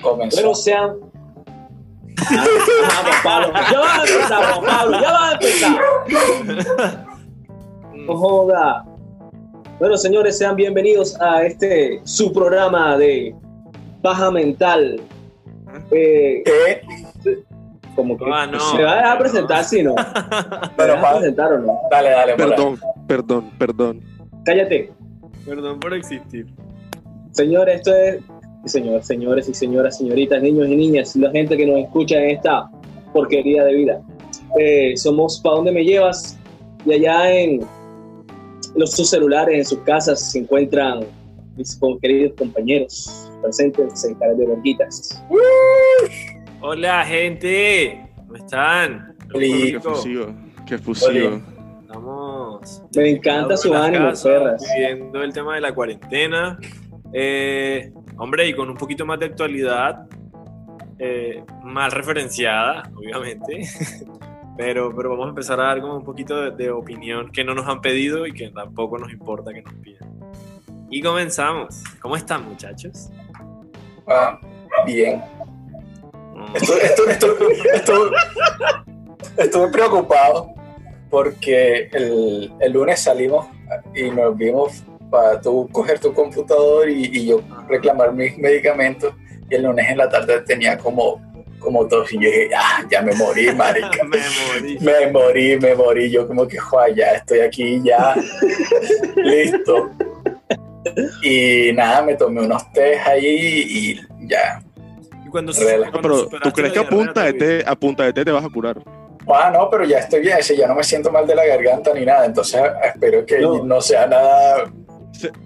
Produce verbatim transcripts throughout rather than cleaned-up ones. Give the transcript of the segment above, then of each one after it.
Comenzó. Pero sean... Ah, ah, Pablo, ya va a empezar, Pablo, ya va a empezar. No joda. Bueno, señores, sean bienvenidos a este, su programa de Paja Mental. Eh, ¿Qué? Como que ah, no, se va a dejar no. presentar, si no. Pero a presentar o no. Dale, dale. Perdón, perdón, perdón. Cállate. Perdón por existir. Señores, esto es... Señor, señores y señoras, señoritas, niños y niñas, la gente que nos escucha en esta porquería de vida. Eh, somos Pa' Dónde Me Llevas, y allá en los, sus celulares, en sus casas, se encuentran mis queridos compañeros presentes en Canal de Berguitas. Hola, gente, ¿cómo están? Qué fusivo, qué fusivo. Estamos. Me encanta su ánimo, perras. Viendo el tema de la cuarentena. Eh, hombre, y con un poquito más de actualidad, eh, mal referenciada, obviamente, pero, pero vamos a empezar a dar como un poquito de, de opinión que no nos han pedido y que tampoco nos importa que nos pidan. Y comenzamos. ¿Cómo están, muchachos? Ah, bien. Mm. Estoy, estoy, estoy, estoy, estoy preocupado porque el, el lunes salimos y nos vimos para tú coger tu computador y, y yo reclamar mis medicamentos, y el lunes en la tarde tenía como, como tos, y yo dije, ah, ya me morí, marica. me morí. Me morí, me morí, yo como que, joder, ya estoy aquí, ya, listo. Y nada, me tomé unos tés ahí y ya. ¿Y cuando se, cuando pero, ¿tú crees que a punta de té, a punta de té te vas a curar? Ah, no, pero ya estoy bien, si ya no me siento mal de la garganta ni nada, entonces espero que no, no sea nada...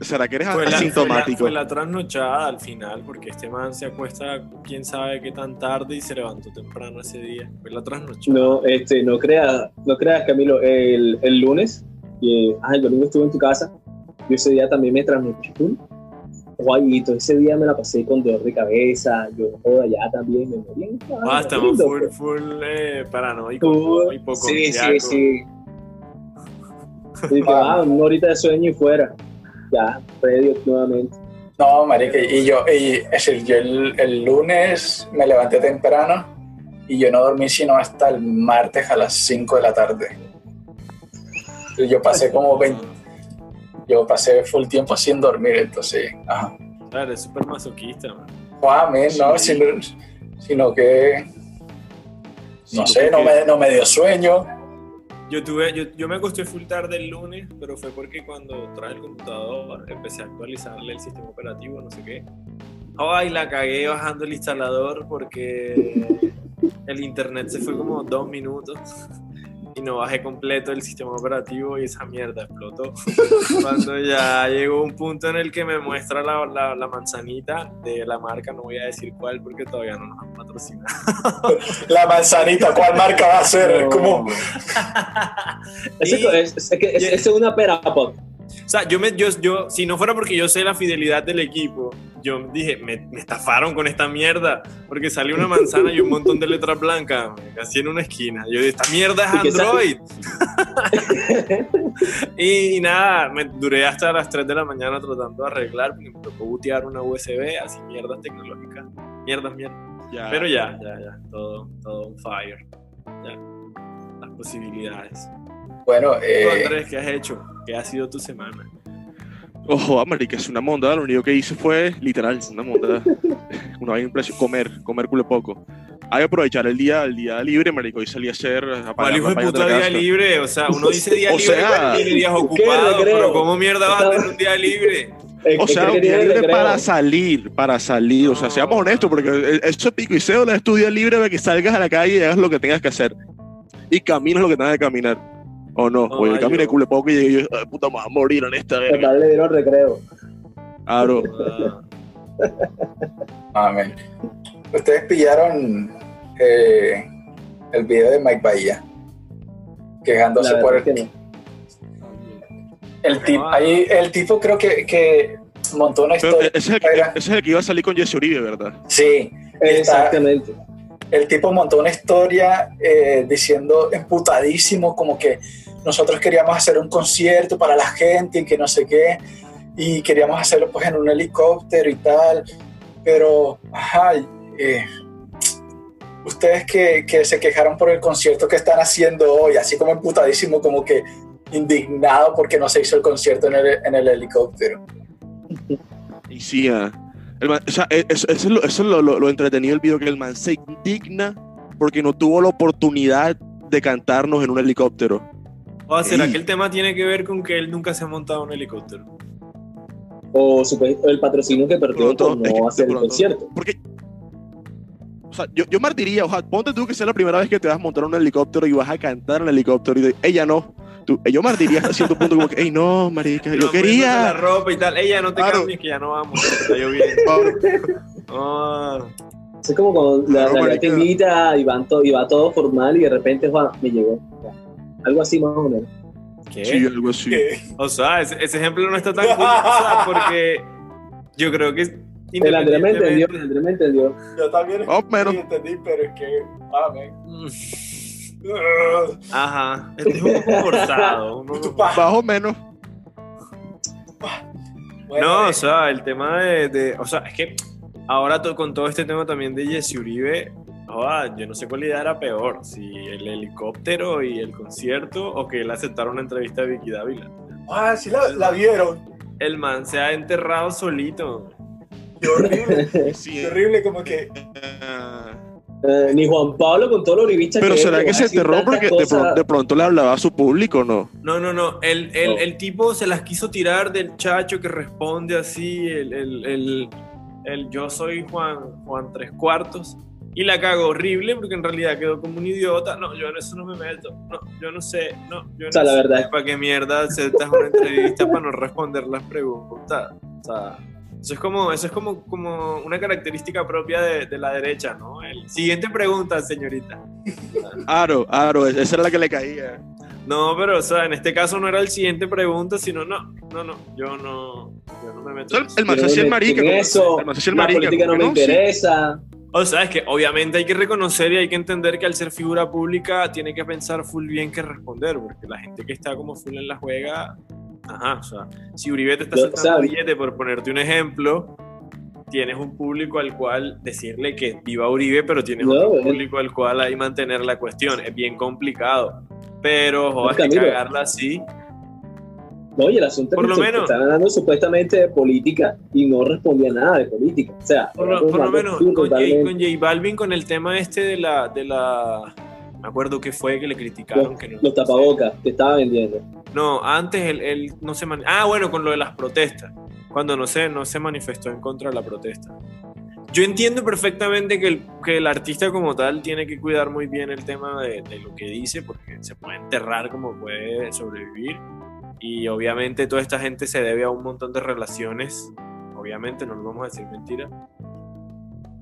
¿Será que eres fue asintomático? Fue la, fue la trasnochada al final, porque este man se acuesta quién sabe qué tan tarde y se levantó temprano ese día. Fue la trasnochada. No, este, no creas, no creas, Camilo. El, el lunes, eh, ah, el domingo estuve en tu casa. Yo ese día también me trasnoché. Guayito, ese día me la pasé con dolor de cabeza. Yo joda, ya también me morí. Ah, estamos full, full eh, paranoico, muy poco. Sí, sí, sí. Y dije, ah, una horita de sueño y fuera. Ya, predio nuevamente. No, marica, y yo, y, es decir, yo el, el lunes me levanté temprano y yo no dormí sino hasta el martes a las cinco de la tarde. Y yo pasé como veinte, yo pasé full tiempo sin dormir, entonces, ajá. Claro, es súper masoquista, man. Guame, no, sí. sino, sino que, no sino sé, que... No, me, no me dio sueño. Yo, tuve, yo, yo me acosté full tarde el lunes, pero fue porque cuando traje el computador empecé a actualizarle el sistema operativo, no sé qué. Ay, la cagué bajando el instalador porque el internet se fue como dos minutos y no bajé completo el sistema operativo y esa mierda explotó. Cuando ya llegó un punto en el que me muestra la, la, la manzanita de la marca, no voy a decir cuál porque todavía no nos han patrocinado. La manzanita, ¿cuál marca va a ser? No. ¿Cómo? Esa es, es, es, es, es una pera pop. O sea, yo, me, yo, yo, si no fuera porque yo sé la fidelidad del equipo, yo dije, me, me estafaron con esta mierda, porque salió una manzana y un montón de letras blancas, así en una esquina. Yo dije, esta mierda es Android. y, y nada, me duré hasta las tres de la mañana tratando de arreglar, porque me tocó bootear una U S B, así mierdas tecnológicas. Mierdas, mierdas. Ya. Pero ya, ya, ya, todo, todo on fire. Ya. Las posibilidades. Bueno, eh... Andrés, ¿qué has hecho? ¿Qué ha sido tu semana? Ojo, oh, marica, es una monda. Lo único que hice fue, literal, es una monda. Una vaina impresionante. Comer, comer culo poco. Hay que aprovechar el día, el día libre, marico. Hoy salí a hacer... ¿Cuál hijo de puta día libre? O sea, uno dice día o libre, sea, tiene días ocupados, pero ¿cómo mierda vas a tener un día libre? O sea, un día libre para salir, para salir. No. O sea, seamos honestos, porque eso pico y cédula es tu día libre para que salgas a la calle y hagas lo que tengas que hacer. Y caminas lo que tengas que caminar. O oh, no, oh, oye, caminé culo poco y llegué yo, puta, me vas a morir en esta. Total, le dieron recreo. Claro. Amén. Ustedes pillaron eh, el video de Mike Bahía quejándose por el que no. El tipo, ah, ahí, el tipo creo que, que montó una historia. Ese es, el, ese es el que iba a salir con Jessi Uribe, ¿verdad? Sí, exactamente. Está, el tipo montó una historia eh, diciendo emputadísimo como que nosotros queríamos hacer un concierto para la gente y que no sé qué y queríamos hacerlo pues en un helicóptero y tal, pero ajá, eh, ustedes que, que se quejaron por el concierto que están haciendo hoy, así como emputadísimo, como que indignado porque no se hizo el concierto en el, en el helicóptero. Y sí, uh, el man, o sea, eso, eso es, lo, eso es lo, lo, lo entretenido del video, que el man se indigna porque no tuvo la oportunidad de cantarnos en un helicóptero. O ¿será que el tema tiene que ver con que él nunca se ha montado en un helicóptero? O super, el patrocinio que perdió por no es que, hacer el concierto. Porque, o sea, yo, yo martiría, o sea, ponte tú que sea la primera vez que te vas a montar en un helicóptero y vas a cantar en el helicóptero y de, ella no. Tú, yo martiría hasta cierto punto como que, ey, no, marica, no, yo quería. La ropa y tal, ella no te claro. cambies que ya no vamos, está lloviendo. Oh. Es como cuando la, no, la, la te invita y, van to, y va todo formal y de repente, Juan, me llegó. Algo así más o menos. ¿Qué? Sí, algo así. ¿Qué? O sea, ese, ese ejemplo no está tan cool, o sea, porque yo creo que... El André me entendió, el André me entendió. Yo también oh, pero. entendí, pero es que... Ah, Ajá, este es un poco forzado. Bajo menos. Bueno, no, o sea, el tema de, de... O sea, es que ahora to, con todo este tema también de Jessi Uribe... Joder, yo no sé cuál idea era peor, si el helicóptero y el concierto o que él aceptara una entrevista a Vicky Dávila. Ah, sí la, la vieron. El man se ha enterrado solito. Qué horrible, sí. Qué horrible, como que... Uh, ni Juan Pablo con todo lo uribista. Pero que ¿será es, que se enterró porque de, pro, de pronto le hablaba a su público, no? No, no, no, el, el, no. el tipo se las quiso tirar del chacho que responde así, el, el, el, el yo soy Juan, Juan Tres Cuartos. Y la cago horrible porque en realidad quedó como un idiota. No, yo en eso no me meto. No, yo no sé. No, yo no o sea, sé la verdad. ¿Para qué mierda aceptas una entrevista para no responder las preguntas? O sea, eso es como, eso es como, como una característica propia de, de la derecha, ¿no? El, siguiente pregunta, señorita. Aro, aro, esa era la que le caía. No, pero o sea, en este caso no era el siguiente pregunta, sino no, no, no, yo no, yo no me meto. El, el macho es el marica. Eso, el macho es el marica. La política no me interesa. O sea, es que obviamente hay que reconocer y hay que entender que al ser figura pública tiene que pensar full bien que responder, porque la gente que está como full en la juega, ajá, o sea, si Uribe te está saltando billete, por ponerte un ejemplo, tienes un público al cual decirle que viva Uribe, pero tienes no, un público al cual ahí mantener la cuestión, es bien complicado, pero joder, hay que cagarla así. No, y el asunto por es que están hablando supuestamente de política y no respondía nada de política. O sea, por lo, por lo menos con J, con J Balvin, con el tema este de la, de la... Me acuerdo que fue que le criticaron. Los, que no, los tapabocas, que estaba vendiendo. No, antes él, él no se manifestó. Ah, bueno, con lo de las protestas. Cuando no se, no se manifestó en contra de la protesta. Yo entiendo perfectamente que el, que el artista como tal tiene que cuidar muy bien el tema de, de lo que dice, porque se puede enterrar como puede sobrevivir. Y obviamente toda esta gente se debe a un montón de relaciones. Obviamente, no nos vamos a decir mentira.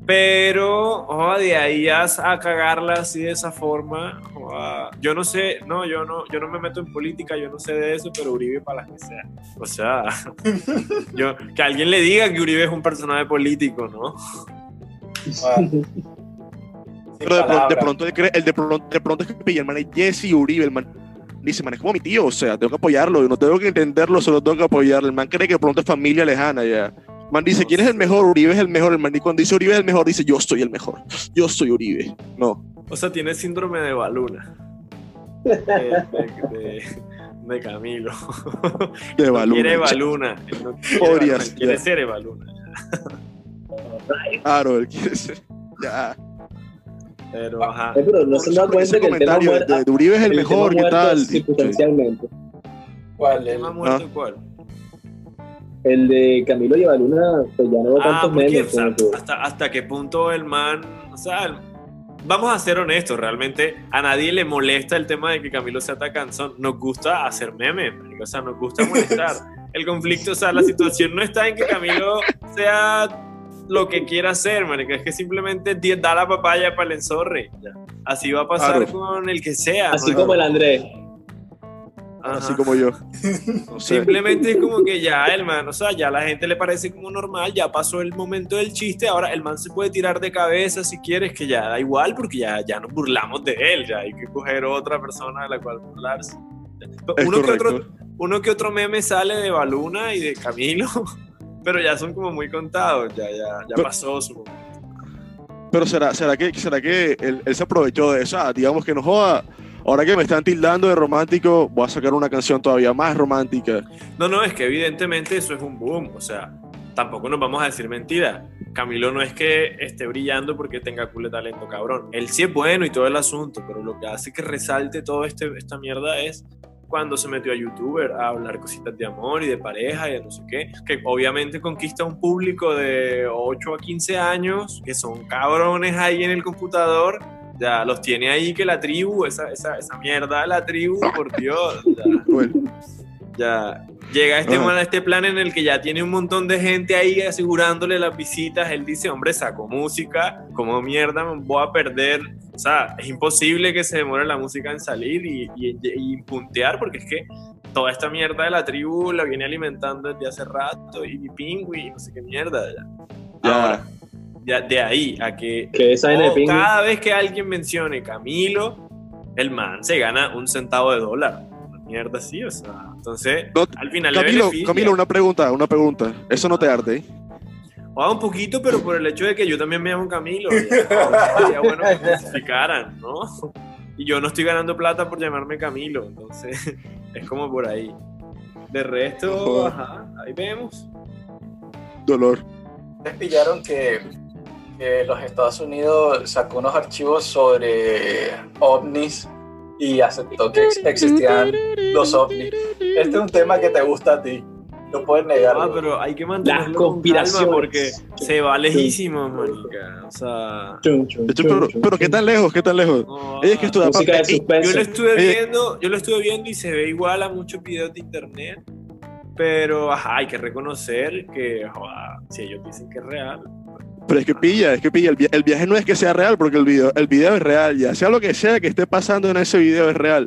Pero, oh, de ahí a, a cagarla así de esa forma. Oh, a, yo no sé, no yo, no, yo no me meto en política, yo no sé de eso, pero Uribe para las que sea. O sea, yo, que alguien le diga que Uribe es un personaje político, ¿no? Pero de pronto, de pronto, el de pronto, de pronto es que pilla el man es Jessi Uribe, el man... Dice, man, es como mi tío, o sea, tengo que apoyarlo, no tengo que entenderlo, solo tengo que apoyarlo. El man cree que pronto es familia lejana ya. Man dice, ¿quién es el mejor? Uribe es el mejor. El man cuando dice Uribe es el mejor, dice, yo soy el mejor. Yo soy Uribe. No. O sea, tiene síndrome de Evaluna. De, de, de, de Camilo. De Evaluna. No quiere Evaluna. No quiere, Orias, quiere ser Evaluna. Claro, él quiere ser. Ya. Pero, ajá. Eh, pero no se da cuenta que el tema muerto, de, de Uribe es el, el mejor, ¿qué tal? Circunstancialmente. ¿Cuál? ¿El tema muerto ah. cuál? El de Camilo y Evaluna, pues ya no va ah, tantos memes. Que... Hasta, ¿Hasta qué punto el man? O sea, el, vamos a ser honestos, realmente a nadie le molesta el tema de que Camilo sea tan cansón. Nos gusta hacer memes, o sea, nos gusta molestar. El conflicto, o sea, la situación no está en que Camilo sea... lo que quiera hacer, marica, es que simplemente da la papaya para el enzorre. Así va a pasar claro. con el que sea. Así ¿no? como el Andrés. Ajá. Así como yo. No sé. Simplemente es como que ya el man, o sea, ya a la gente le parece como normal, ya pasó el momento del chiste, ahora el man se puede tirar de cabeza si quieres, que ya da igual, porque ya, ya nos burlamos de él, ya hay que coger otra persona de la cual burlarse. Uno que, otro, uno que otro meme sale de Evaluna y de Camilo, pero ya son como muy contados, ya, ya, ya pasó su momento. Pero será, será que, será que él, él se aprovechó de esa, digamos que no joda. Ahora que me están tildando de romántico, voy a sacar una canción todavía más romántica. No, no, es que evidentemente eso es un boom, o sea, tampoco nos vamos a decir mentira. Camilo no es que esté brillando porque tenga culo de talento, cabrón. Él sí es bueno y todo el asunto, pero lo que hace que resalte toda este, esta mierda es cuando se metió a YouTuber a hablar cositas de amor y de pareja y de no sé qué, que obviamente conquista un público de ocho a quince años, que son cabrones ahí en el computador. Ya, los tiene ahí que la tribu, esa, esa, esa mierda de la tribu, por Dios. Ya, bueno. ya. Llega este, uh-huh. a este plan en el que ya tiene un montón de gente ahí asegurándole las visitas. Él dice, hombre, saco música, como mierda me voy a perder. O sea, es imposible que se demore la música en salir y, y, y puntear, porque es que toda esta mierda de la tribu la viene alimentando desde hace rato, y pingüi, no sé qué mierda. Ya. ya. Ahora. Ya, de ahí a que, que esa oh, cada vez que alguien mencione Camilo, el man se gana un centavo de dólar, una mierda así, o sea, entonces no, al final Camilo, Camilo, una pregunta, una pregunta, eso no te arde, ¿eh? Oh, un poquito, pero por el hecho de que yo también me llamo Camilo, ya, ya bueno que me justificaran, ¿no? Y yo no estoy ganando plata por llamarme Camilo, entonces es como por ahí. De resto, oh. ajá, ahí vemos. Dolor. Ustedes pillaron que Eh, los Estados Unidos sacó unos archivos sobre ovnis y aceptó que existían los ovnis. Este es un tema que te gusta a ti, no puedes negarlo. Ah, pero hay que mantenerlo las conspiraciones con calma porque se va lejísimo, marica. O sea, chum, chum, chum, pero, pero qué tan lejos, qué tan lejos. Oh, es que esto da música de suspense. Yo lo estuve viendo, yo lo estuve viendo y se ve igual a muchos videos de internet, pero ajá, hay que reconocer que joder, si ellos dicen que es real. Pero es que pilla, es que pilla, el, via- el viaje no es que sea real, porque el video, el video es real, ya sea lo que sea que esté pasando en ese video es real.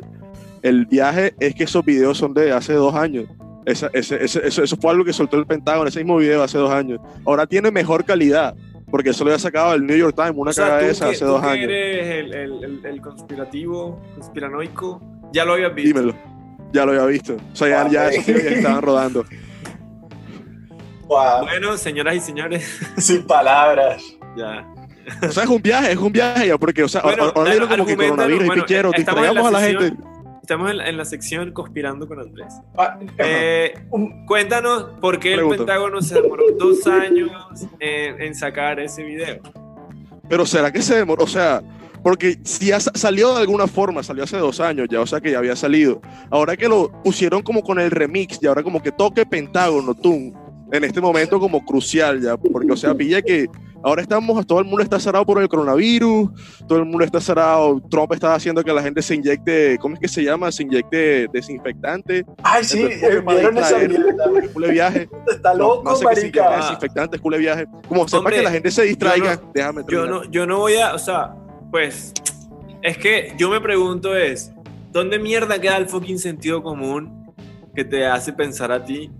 El viaje es que esos videos son de hace dos años, esa, ese, ese, eso, eso fue algo que soltó el Pentágono, ese mismo video hace dos años. Ahora tiene mejor calidad, porque eso lo había sacado el New York Times, una o sea, cara de esa hace dos años. ¿Tú eres el, el, el, el conspirativo, conspiranoico? Ya lo habías visto. Dímelo, ya lo había visto, o sea, ya, ya esos videos ya estaban rodando. Wow. Bueno, señoras y señores, sin palabras. Ya. O sea, es un viaje, es un viaje ya, porque, o sea, bueno, ahora le digo como que coronavirus bueno, y pichero, distraigamos a la gente. Estamos en la, en la sección Conspirando con Andrés. Ah, eh, cuéntanos por qué pregunta. El Pentágono se demoró dos años en, en sacar ese video. Pero ¿será que se demoró? O sea, porque si ya salió de alguna forma, salió hace dos años ya, o sea que ya había salido. Ahora que lo pusieron como con el remix y ahora como que toque Pentágono, tú. En este momento como crucial ya, porque o sea, pilla que ahora estamos, todo el mundo está cerrado por el coronavirus, todo el mundo está cerrado, Trump está haciendo que la gente se inyecte, ¿cómo es que se llama? Se inyecte desinfectante. Ay, sí, vieron esa mierda. Cule viaje. Está loco, no, no sé marica. Que se desinfectante, cule viaje. Como sepa que la gente se distraiga, yo no, déjame terminar. Yo no, yo no voy a, o sea, pues, es que yo me pregunto es, ¿dónde mierda queda el fucking sentido común que te hace pensar a ti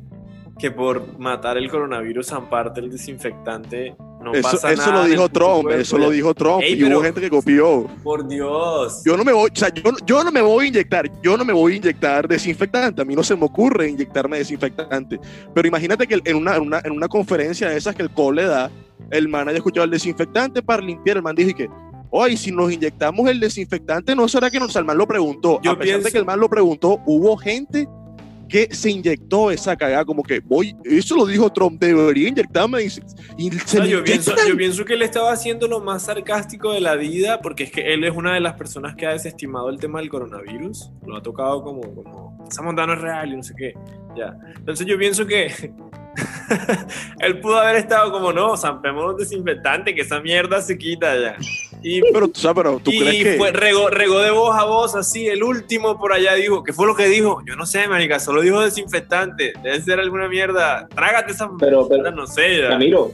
que por matar el coronavirus amparte el desinfectante? No eso, pasa eso nada. Lo dijo Trump, eso lo dijo Trump, eso lo dijo Trump y hubo gente que copió. Por Dios. Yo no me voy, o sea, yo, yo no me voy a inyectar, yo no me voy a inyectar desinfectante, a mí no se me ocurre inyectarme desinfectante. Pero imagínate que en una, en una, en una conferencia de esas que el cole da, el man haya escuchado el desinfectante para limpiar, el man dijo que oye, oh, si nos inyectamos el desinfectante, ¿no será que nos, el man lo preguntó? Yo a pesar pienso... de que el man lo preguntó, hubo gente que se inyectó esa cagada, como que voy, eso lo dijo Trump, debería inyectarme y se, y se no, yo, pienso, yo pienso que él estaba haciendo lo más sarcástico de la vida, porque es que él es una de las personas que ha desestimado el tema del coronavirus, lo ha tocado como, como esa montaña no es real y no sé qué ya. Entonces yo pienso que él pudo haber estado como no, zampemos un desinfectante que esa mierda se quita ya. Y, pero, o sea, pero, ¿tú y crees que... fue, regó, regó de voz a voz así, el último por allá dijo, ¿qué fue lo que dijo? Yo no sé, marica, solo dijo desinfectante, debe ser alguna mierda, trágate esa pero, mierda, pero, no sé. Ya. Camilo,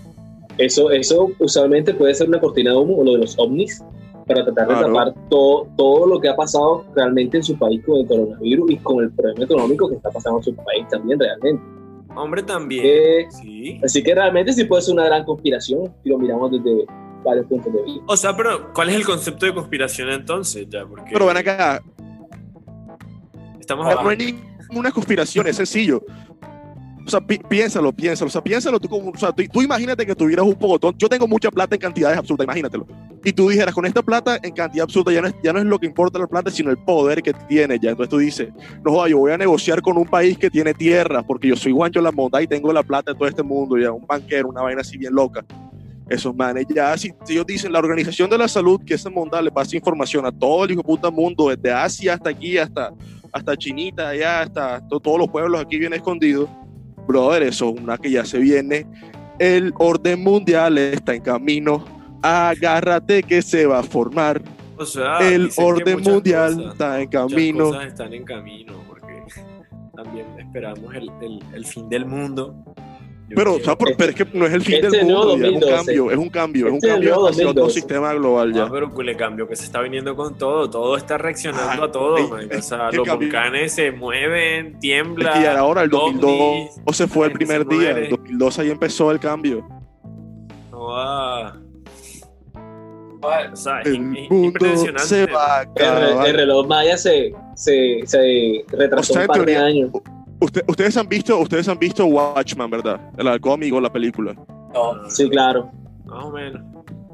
eso, eso usualmente puede ser una cortina de humo, lo de los ovnis, para tratar de claro. tapar todo, todo lo que ha pasado realmente en su país con el coronavirus y con el problema económico que está pasando en su país también realmente. Hombre, también. Eh, sí. Así que realmente sí puede ser una gran conspiración, si lo miramos desde varios puntos de vista. O sea, pero ¿cuál es el concepto de conspiración entonces? Ya, porque... Pero van acá. Estamos hablando. No hay ninguna conspiración, es sencillo. O O sea, pi piénsalo, piénsalo. O sea, piénsalo tú como... O sea, tú, tú imagínate que tuvieras un pogotón. Yo tengo mucha plata en cantidades absurdas, imagínatelo. Y tú dijeras, con esta plata en cantidad absurda ya no es, ya no es lo que importa la plata, sino el poder que tiene ya. Entonces tú dices, no joda, yo voy a negociar con un país que tiene tierras, porque yo soy Juancho Lamonda y tengo la plata de todo este mundo, ya un banquero, una vaina así bien loca. Esos manes ya, si, si ellos dicen, la Organización de la Salud, que esa monda le pasa información a todo el hijo puta mundo, desde Asia hasta aquí, hasta, hasta Chinita, allá, hasta to, todos los pueblos aquí bien escondidos, brother, eso es una que ya se viene. El orden mundial está en camino, agárrate que se va a formar. O sea, el orden mundial cosas, está en camino. Muchas cosas están en camino, porque también esperamos el, el, el fin del mundo. Pero, o sea, pero, pero es que no es el fin este del mundo, ya, es un cambio, es un cambio, este es un cambio hacia otro sistema global ya. Ah, pero el cambio que se está viniendo con todo, todo está reaccionando ah, a todo, es, es, o sea, los cambio. Volcanes se mueven, tiemblan. Es que ahora el dos mil dos o se fue el primer día, el dos mil dos ahí empezó el cambio. No ah. O sea, el mundo se va a acabar. El reloj maya se, se, se retrasó, o sea, un par de años. Usted, ustedes han visto, ustedes han visto Watchmen, ¿verdad? El cómic o la película. No, sí, claro. Más o menos.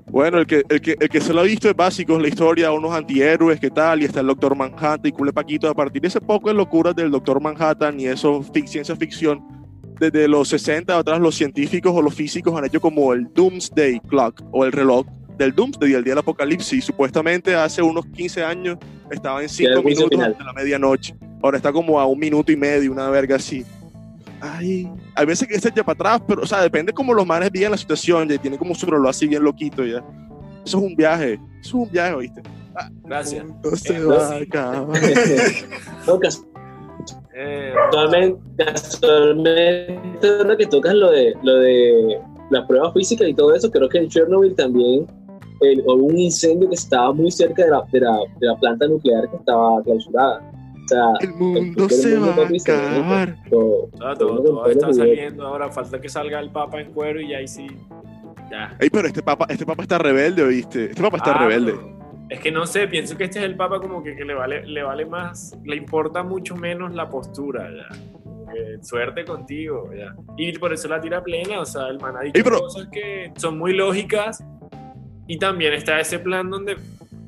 Bueno, el que, el que, el que se lo ha visto es básico, es la historia de unos antihéroes que tal, y está el Doctor Manhattan y Cule Paquito. A partir de ese poco de locuras del Doctor Manhattan y eso, fic, ciencia ficción, desde los sesenta atrás los científicos o los físicos han hecho como el Doomsday Clock o el reloj del Doomsday, el día del apocalipsis. Supuestamente hace unos quince años estaba en cinco minutos de la medianoche. Ahora está como a un minuto y medio, una verga así. Ay, a veces que se echa para atrás, pero, o sea, depende como los manes viven la situación, ya tienen como su reloj así bien loquito, ya. Eso es un viaje, eso es un viaje, ¿oíste? Ah, gracias. No se va actualmente, ahora que tocas lo de, lo de las pruebas físicas y todo eso, creo que en Chernobyl también el, hubo un incendio que estaba muy cerca de la, de, la, de la planta nuclear que estaba clausurada. O sea, el mundo se el mundo va a acabar. Todo, todo, todo, todo está saliendo ahora, falta que salga el papa en cuero y ahí sí. Ya. Ey, pero este papa, este papa está rebelde, ¿oíste? Este papa está ah, rebelde. Es que no sé, pienso que este es el papa como que, que le vale, le vale más, le importa mucho menos la postura, ya. Eh, suerte contigo, ya. Y por eso la tira plena, o sea, el man ha dicho cosas que son muy lógicas y también está ese plan donde...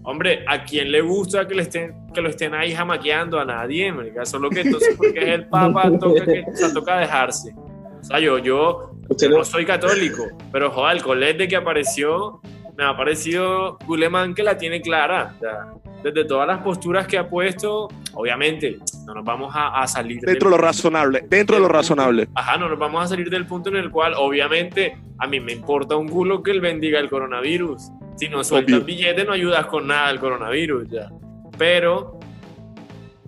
Hombre, ¿a quién le gusta que, le estén, que lo estén ahí jamaqueando? A nadie, marica. Solo que entonces, porque es el papa, toca, que, o sea, toca dejarse. O sea, yo, yo, yo no soy católico, pero joder, el colete que apareció, me ha parecido Guleman que la tiene clara. O sea, desde todas las posturas que ha puesto, obviamente, no nos vamos a, a salir... Dentro de lo razonable, dentro de lo razonable. Ajá, no nos vamos a salir del punto en el cual, obviamente, a mí me importa un culo que él bendiga el coronavirus. Si no sueltas billetes, no ayudas con nada al coronavirus, ya. Pero,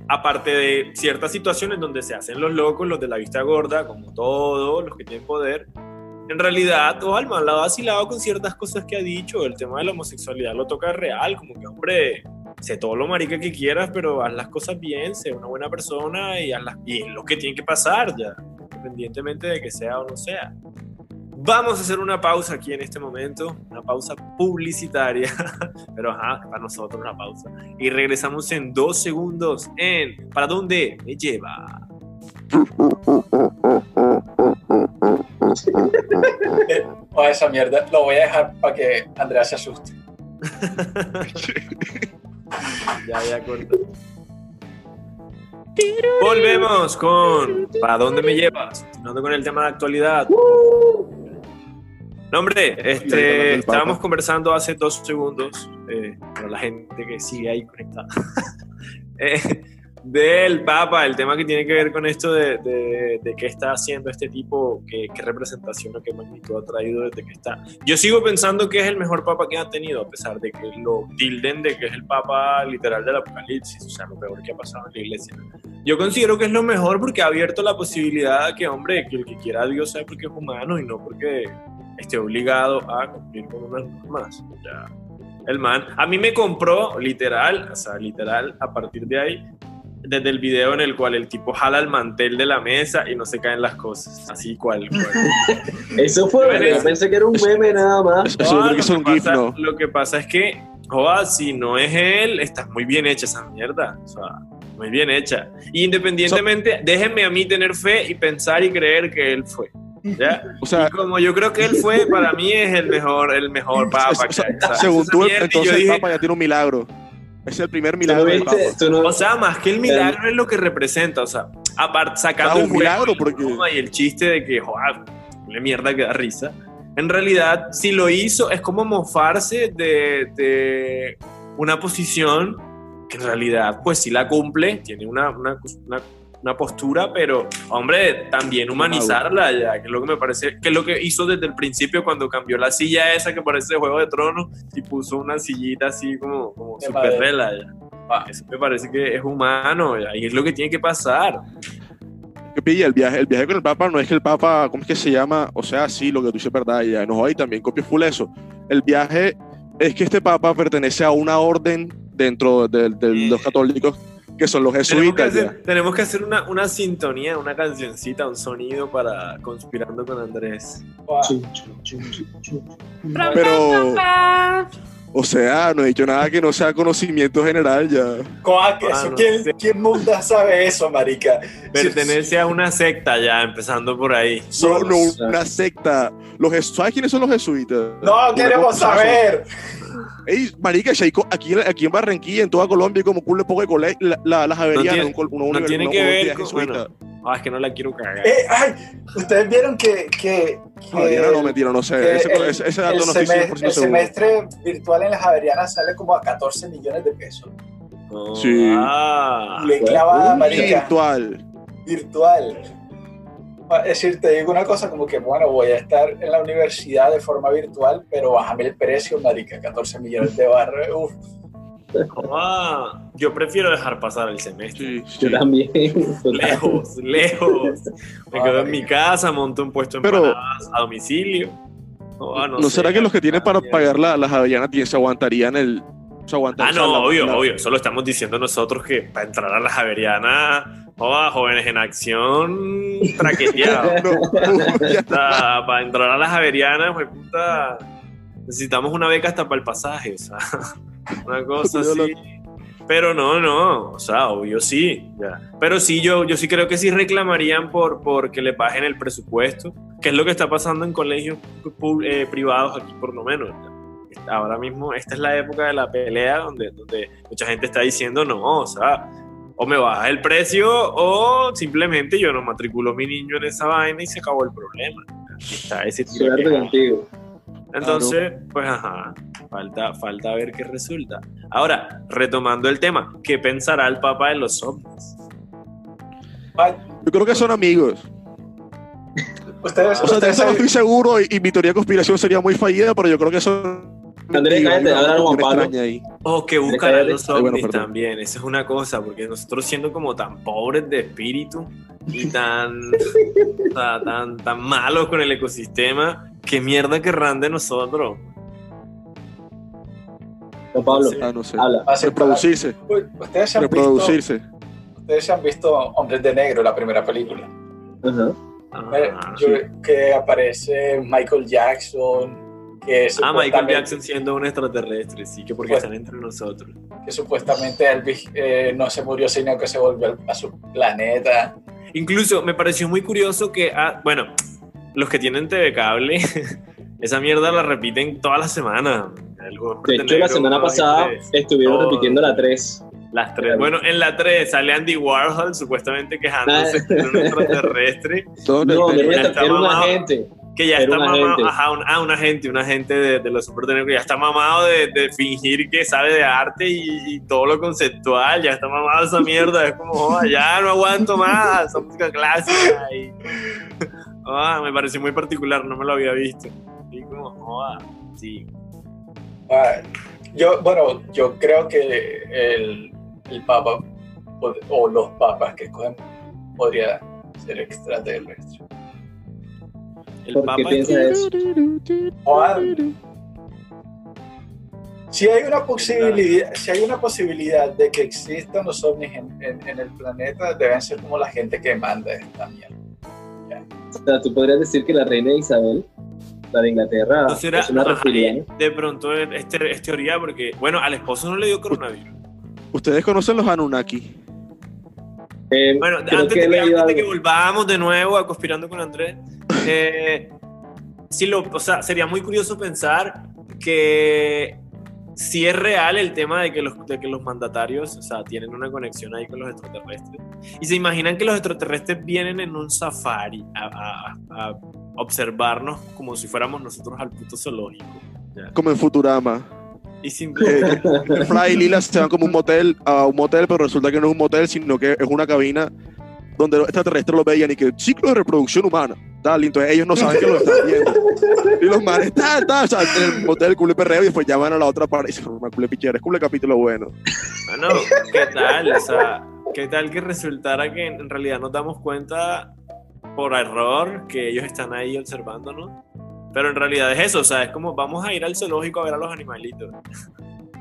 aparte de ciertas situaciones donde se hacen los locos, los de la vista gorda, como todos los que tienen poder, en realidad, oh, Alma, la ha vacilado con ciertas cosas que ha dicho. El tema de la homosexualidad lo toca real, como que, hombre, sé todo lo marica que quieras, pero haz las cosas bien, sé una buena persona y haz las bien, lo que tiene que pasar, ya, independientemente de que sea o no sea. Vamos a hacer una pausa aquí en este momento, una pausa publicitaria, pero ajá, para nosotros una pausa. Y regresamos en dos segundos en ¿Para dónde me lleva? O esa mierda, lo voy a dejar para que Andrea se asuste. Ya, ya corto. Volvemos con ¿Para dónde me llevas? Continuando con el tema de actualidad. No, hombre, este, estábamos conversando hace dos segundos, eh, para la gente que sigue ahí conectada, eh, del Papa, el tema que tiene que ver con esto de, de, de qué está haciendo este tipo, qué, qué representación o qué magnitud ha traído desde que está. Yo sigo pensando que es el mejor Papa que ha tenido, a pesar de que lo tilden de que es el Papa literal del Apocalipsis, o sea, lo peor que ha pasado en la iglesia. Yo considero que es lo mejor porque ha abierto la posibilidad que, hombre, que el que quiera a Dios sabe porque es humano y no porque... esté obligado a cumplir con unas normas. Ya. El man, a mí me compró, literal, o sea, literal, a partir de ahí, desde el video en el cual el tipo jala el mantel de la mesa y no se caen las cosas, así cual. cual. Eso fue, yo eso? pensé que era un meme nada más. No, eso, lo, que son pasa, no. Lo que pasa es que, joa, si no es él, estás muy bien hecha esa mierda, o sea... muy bien hecha. Independientemente, so, déjenme a mí tener fe y pensar y creer que él fue. ¿Ya? O sea, y como yo creo que él fue, para mí es el mejor, el mejor papa. O sea, o sea, según tú, entonces dije, el papa ya tiene un milagro. Es el primer milagro del papa. No, o sea, más que el milagro es lo que representa. O sea, aparte, sacando un milagro porque... y el chiste de que, joder, la mierda que da risa. En realidad, si lo hizo, es como mofarse de, de una posición que en realidad, pues sí la cumple, tiene una, una, una, una postura, pero, hombre, también humanizarla ya, que es lo que me parece, que es lo que hizo desde el principio cuando cambió la silla esa que parece de Juego de Tronos y puso una sillita así como, como super rela ya. Eso me parece que es humano ya, y es lo que tiene que pasar. Que pilla el viaje, el viaje con el Papa no es que el Papa, ¿cómo es que se llama? O sea, sí, lo que tú dices es verdad, ya no hoy también copio full eso. El viaje es que este Papa pertenece a una orden dentro de, de sí. los católicos que son los jesuitas. Tenemos que hacer, tenemos que hacer una, una sintonía, una cancioncita, un sonido para Conspirando con Andrés. Wow. Chum, chum, chum, chum, chum. Pero, o sea, no he dicho nada que no sea conocimiento general ya. Coaque, ah, no ¿quién, ¿quién mundo sabe eso, marica? Pertenece a una secta ya, empezando por ahí. Solo no, una secta. Los jesuitas, ¿sabes quiénes son los jesuitas? No, queremos saber. Ey, marica, Chaico, aquí, aquí en Barranquilla, en toda Colombia, como culo poco de colegio, la, la, la Javeriana, no tiene, un, un, no tiene una, que ver con... Bueno, ah, es que no la quiero cagar. Eh, ay, ustedes vieron que... que, que Javeriana, no, mentira, no sé. Ese, el, ese, ese dato el no estoy cien por ciento seguro. El semestre virtual en la Javeriana sale como a catorce millones de pesos. Oh, sí. Ah, le clava, marica. Virtual. Virtual. Es decir, te digo una cosa como que, bueno, voy a estar en la universidad de forma virtual, pero bájame el precio, marica, catorce millones de barras, uff. Ah, yo prefiero dejar pasar el semestre. Sí, sí. Yo también. Lejos, lejos. Me ah, quedo en mi casa, monto un puesto en empanadas a domicilio. Oh, no, ¿no sé, será que los que tienen para pagar la, las avellanas se aguantarían el... Se aguantarían ah, no, la, obvio, la, obvio. Eso lo estamos diciendo nosotros que para entrar a las averianas... Oh, Jóvenes en Acción, traqueteado. No, no, ya está, para entrar a las Javerianas, pues, puta, necesitamos una beca hasta para el pasaje, o sea, una cosa así. Lo... Pero no, no, o sea, obvio sí. Ya. Pero sí, yo, yo sí creo que sí reclamarían por, por que le bajen el presupuesto, que es lo que está pasando en colegios eh, privados aquí por lo menos. Ya. Ahora mismo, esta es la época de la pelea donde, donde mucha gente está diciendo no, o sea... O me baja el precio o simplemente yo no matriculo a mi niño en esa vaina y se acabó el problema. Está ese tipo de contigo. Entonces, claro. Pues ajá, falta, falta ver qué resulta. Ahora, retomando el tema, ¿qué pensará el Papa de los hombres? Yo creo que son amigos. ¿Ustedes, o sea, ustedes no estoy seguro y, y mi teoría de conspiración sería muy fallida, pero yo creo que son... Andrés, cállate, hablar a Juan Pablo. O que buscan a los ovnis también, eso es una cosa, porque nosotros siendo como tan pobres de espíritu y tan, tan, tan, tan malos con el ecosistema, ¿qué mierda querrán de nosotros? Juan Pablo, ah, no sé. Habla. Reproducirse. ¿Ustedes han Reproducirse. Visto, Ustedes han visto Hombres de Negro, la primera película. Uh-huh. Ah, Yo, sí. Que aparece Michael Jackson. Que ah, Michael Jackson siendo un extraterrestre, sí, que porque pues, están entre nosotros. Que supuestamente Elvis eh, no se murió, sino que se volvió a su planeta. Incluso me pareció muy curioso que, ah, bueno, los que tienen T V Cable, esa mierda la repiten todas las semanas. De hecho, la semana pasada estuvieron todos, repitiendo la tres. Las tres. Bueno, en la tres sale Andy Warhol, supuestamente quejándose de un extraterrestre. No, era una gente. Que ya Pero está mamado, gente. Ajá, un, ah, un agente, un agente de, de los Hombres de Negro, ya está mamado de, de fingir que sabe de arte y, y todo lo conceptual, ya está mamado esa mierda, es como, oh, ya no aguanto más, son música clásica y, oh, me pareció muy particular, no me lo había visto, y como, oh, sí. Ah, yo, bueno, yo creo que el, el papa, o, o los papas que escogen, podría ser extraterrestre. El ¿Por qué piensa eso? Si hay una posibilidad, si hay una posibilidad de que existan los ovnis en, en, en el planeta, deben ser como la gente que manda esta mierda. ¿Ya? O sea, tú podrías decir que la reina Isabel, la de Inglaterra, ¿no será, es una no, reptiliana? De pronto es, ter, es teoría porque, bueno, al esposo no le dio coronavirus. ¿Ustedes conocen los Anunnaki? Eh, bueno, antes, que de, que, antes de que volvamos de nuevo a Conspirando con Andrés, eh, sí lo, o sea, sería muy curioso pensar que si es real el tema de que, los, de que los mandatarios, o sea, tienen una conexión ahí con los extraterrestres, y se imaginan que los extraterrestres vienen en un safari a, a, a observarnos como si fuéramos nosotros al puto zoológico. ¿Ya? Como en Futurama. Y simplemente eh, Fly y Lila se van como un motel, a un motel, pero resulta que no es un motel, sino que es una cabina donde los extraterrestres lo veían y que ciclo de reproducción humana, tal, entonces ellos no saben que lo están viendo. Y los manes, tal, tal, o sea, el motel, el culo de perreo, y después ya van a la otra parte y se forma culo de pichera, es culo de capítulo bueno. Bueno, ¿qué tal? O sea, ¿qué tal que resultara que en realidad nos damos cuenta por error que ellos están ahí observándonos? Pero en realidad es eso, o sea, es como vamos a ir al zoológico a ver a los animalitos.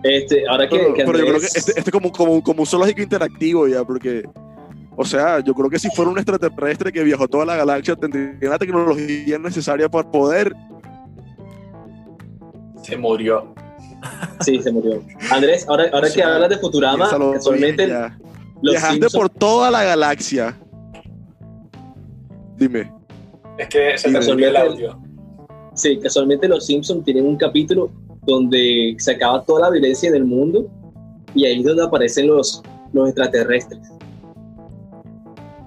Este, ahora que, pero, que Andrés... pero yo creo que este, este es como, como, como un zoológico interactivo ya, porque, o sea, yo creo que si fuera un extraterrestre que viajó toda la galaxia, tendría la tecnología necesaria para poder... Se murió. Sí, se murió. Andrés, ahora, ahora o sea, que hablas de Futurama, casualmente... Viajaste Simpson... por toda la galaxia. Dime. Es que se resolvió el audio. Sí, casualmente los Simpson tienen un capítulo donde se acaba toda la violencia del mundo y ahí es donde aparecen los, los extraterrestres.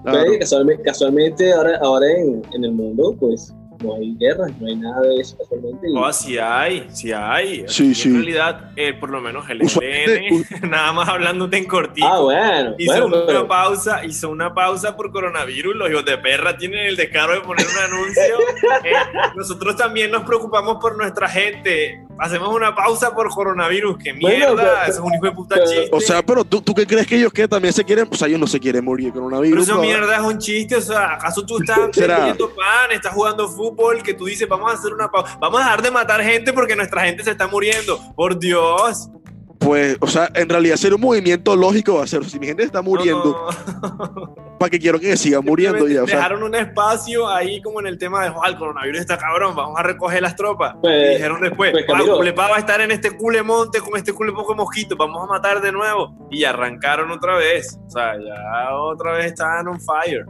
Claro. Entonces, casualmente, casualmente ahora, ahora en, en el mundo pues no hay guerras, no hay nada de eso casualmente. No, oh, sí hay, sí hay. Sí, sí. En realidad, eh, por lo menos el E L N, nada más hablándote en cortito. Ah, bueno. Hizo bueno, una pero... pausa, hizo una pausa por coronavirus. Los hijos de perra tienen el descaro de poner un anuncio. eh, nosotros también nos preocupamos por nuestra gente. Hacemos una pausa por coronavirus. ¡Qué mierda! Bueno, pero, eso es un hijo de puta pero, chiste. O sea, pero ¿tú, ¿tú qué crees que ellos que también se quieren? O sea, ellos no se quieren morir de coronavirus. Pero eso mierda es un chiste. O sea, ¿acaso tú estás comiendo pan, estás jugando fútbol, que tú dices, vamos a hacer una pausa, vamos a dejar de matar gente porque nuestra gente se está muriendo? ¡Por Dios! Pues, o sea, en realidad ser un movimiento lógico va a ser, si mi gente está muriendo, no. ¿Para qué quiero que siga muriendo? Ya, o sea, dejaron un espacio ahí como en el tema de, oh, el coronavirus está cabrón, vamos a recoger las tropas. Pues, y dijeron después, pues, Camilo, Culepa va a estar en este culemonte con este cule poco mosquito, vamos a matar de nuevo. Y arrancaron otra vez, o sea, ya otra vez estaban on fire.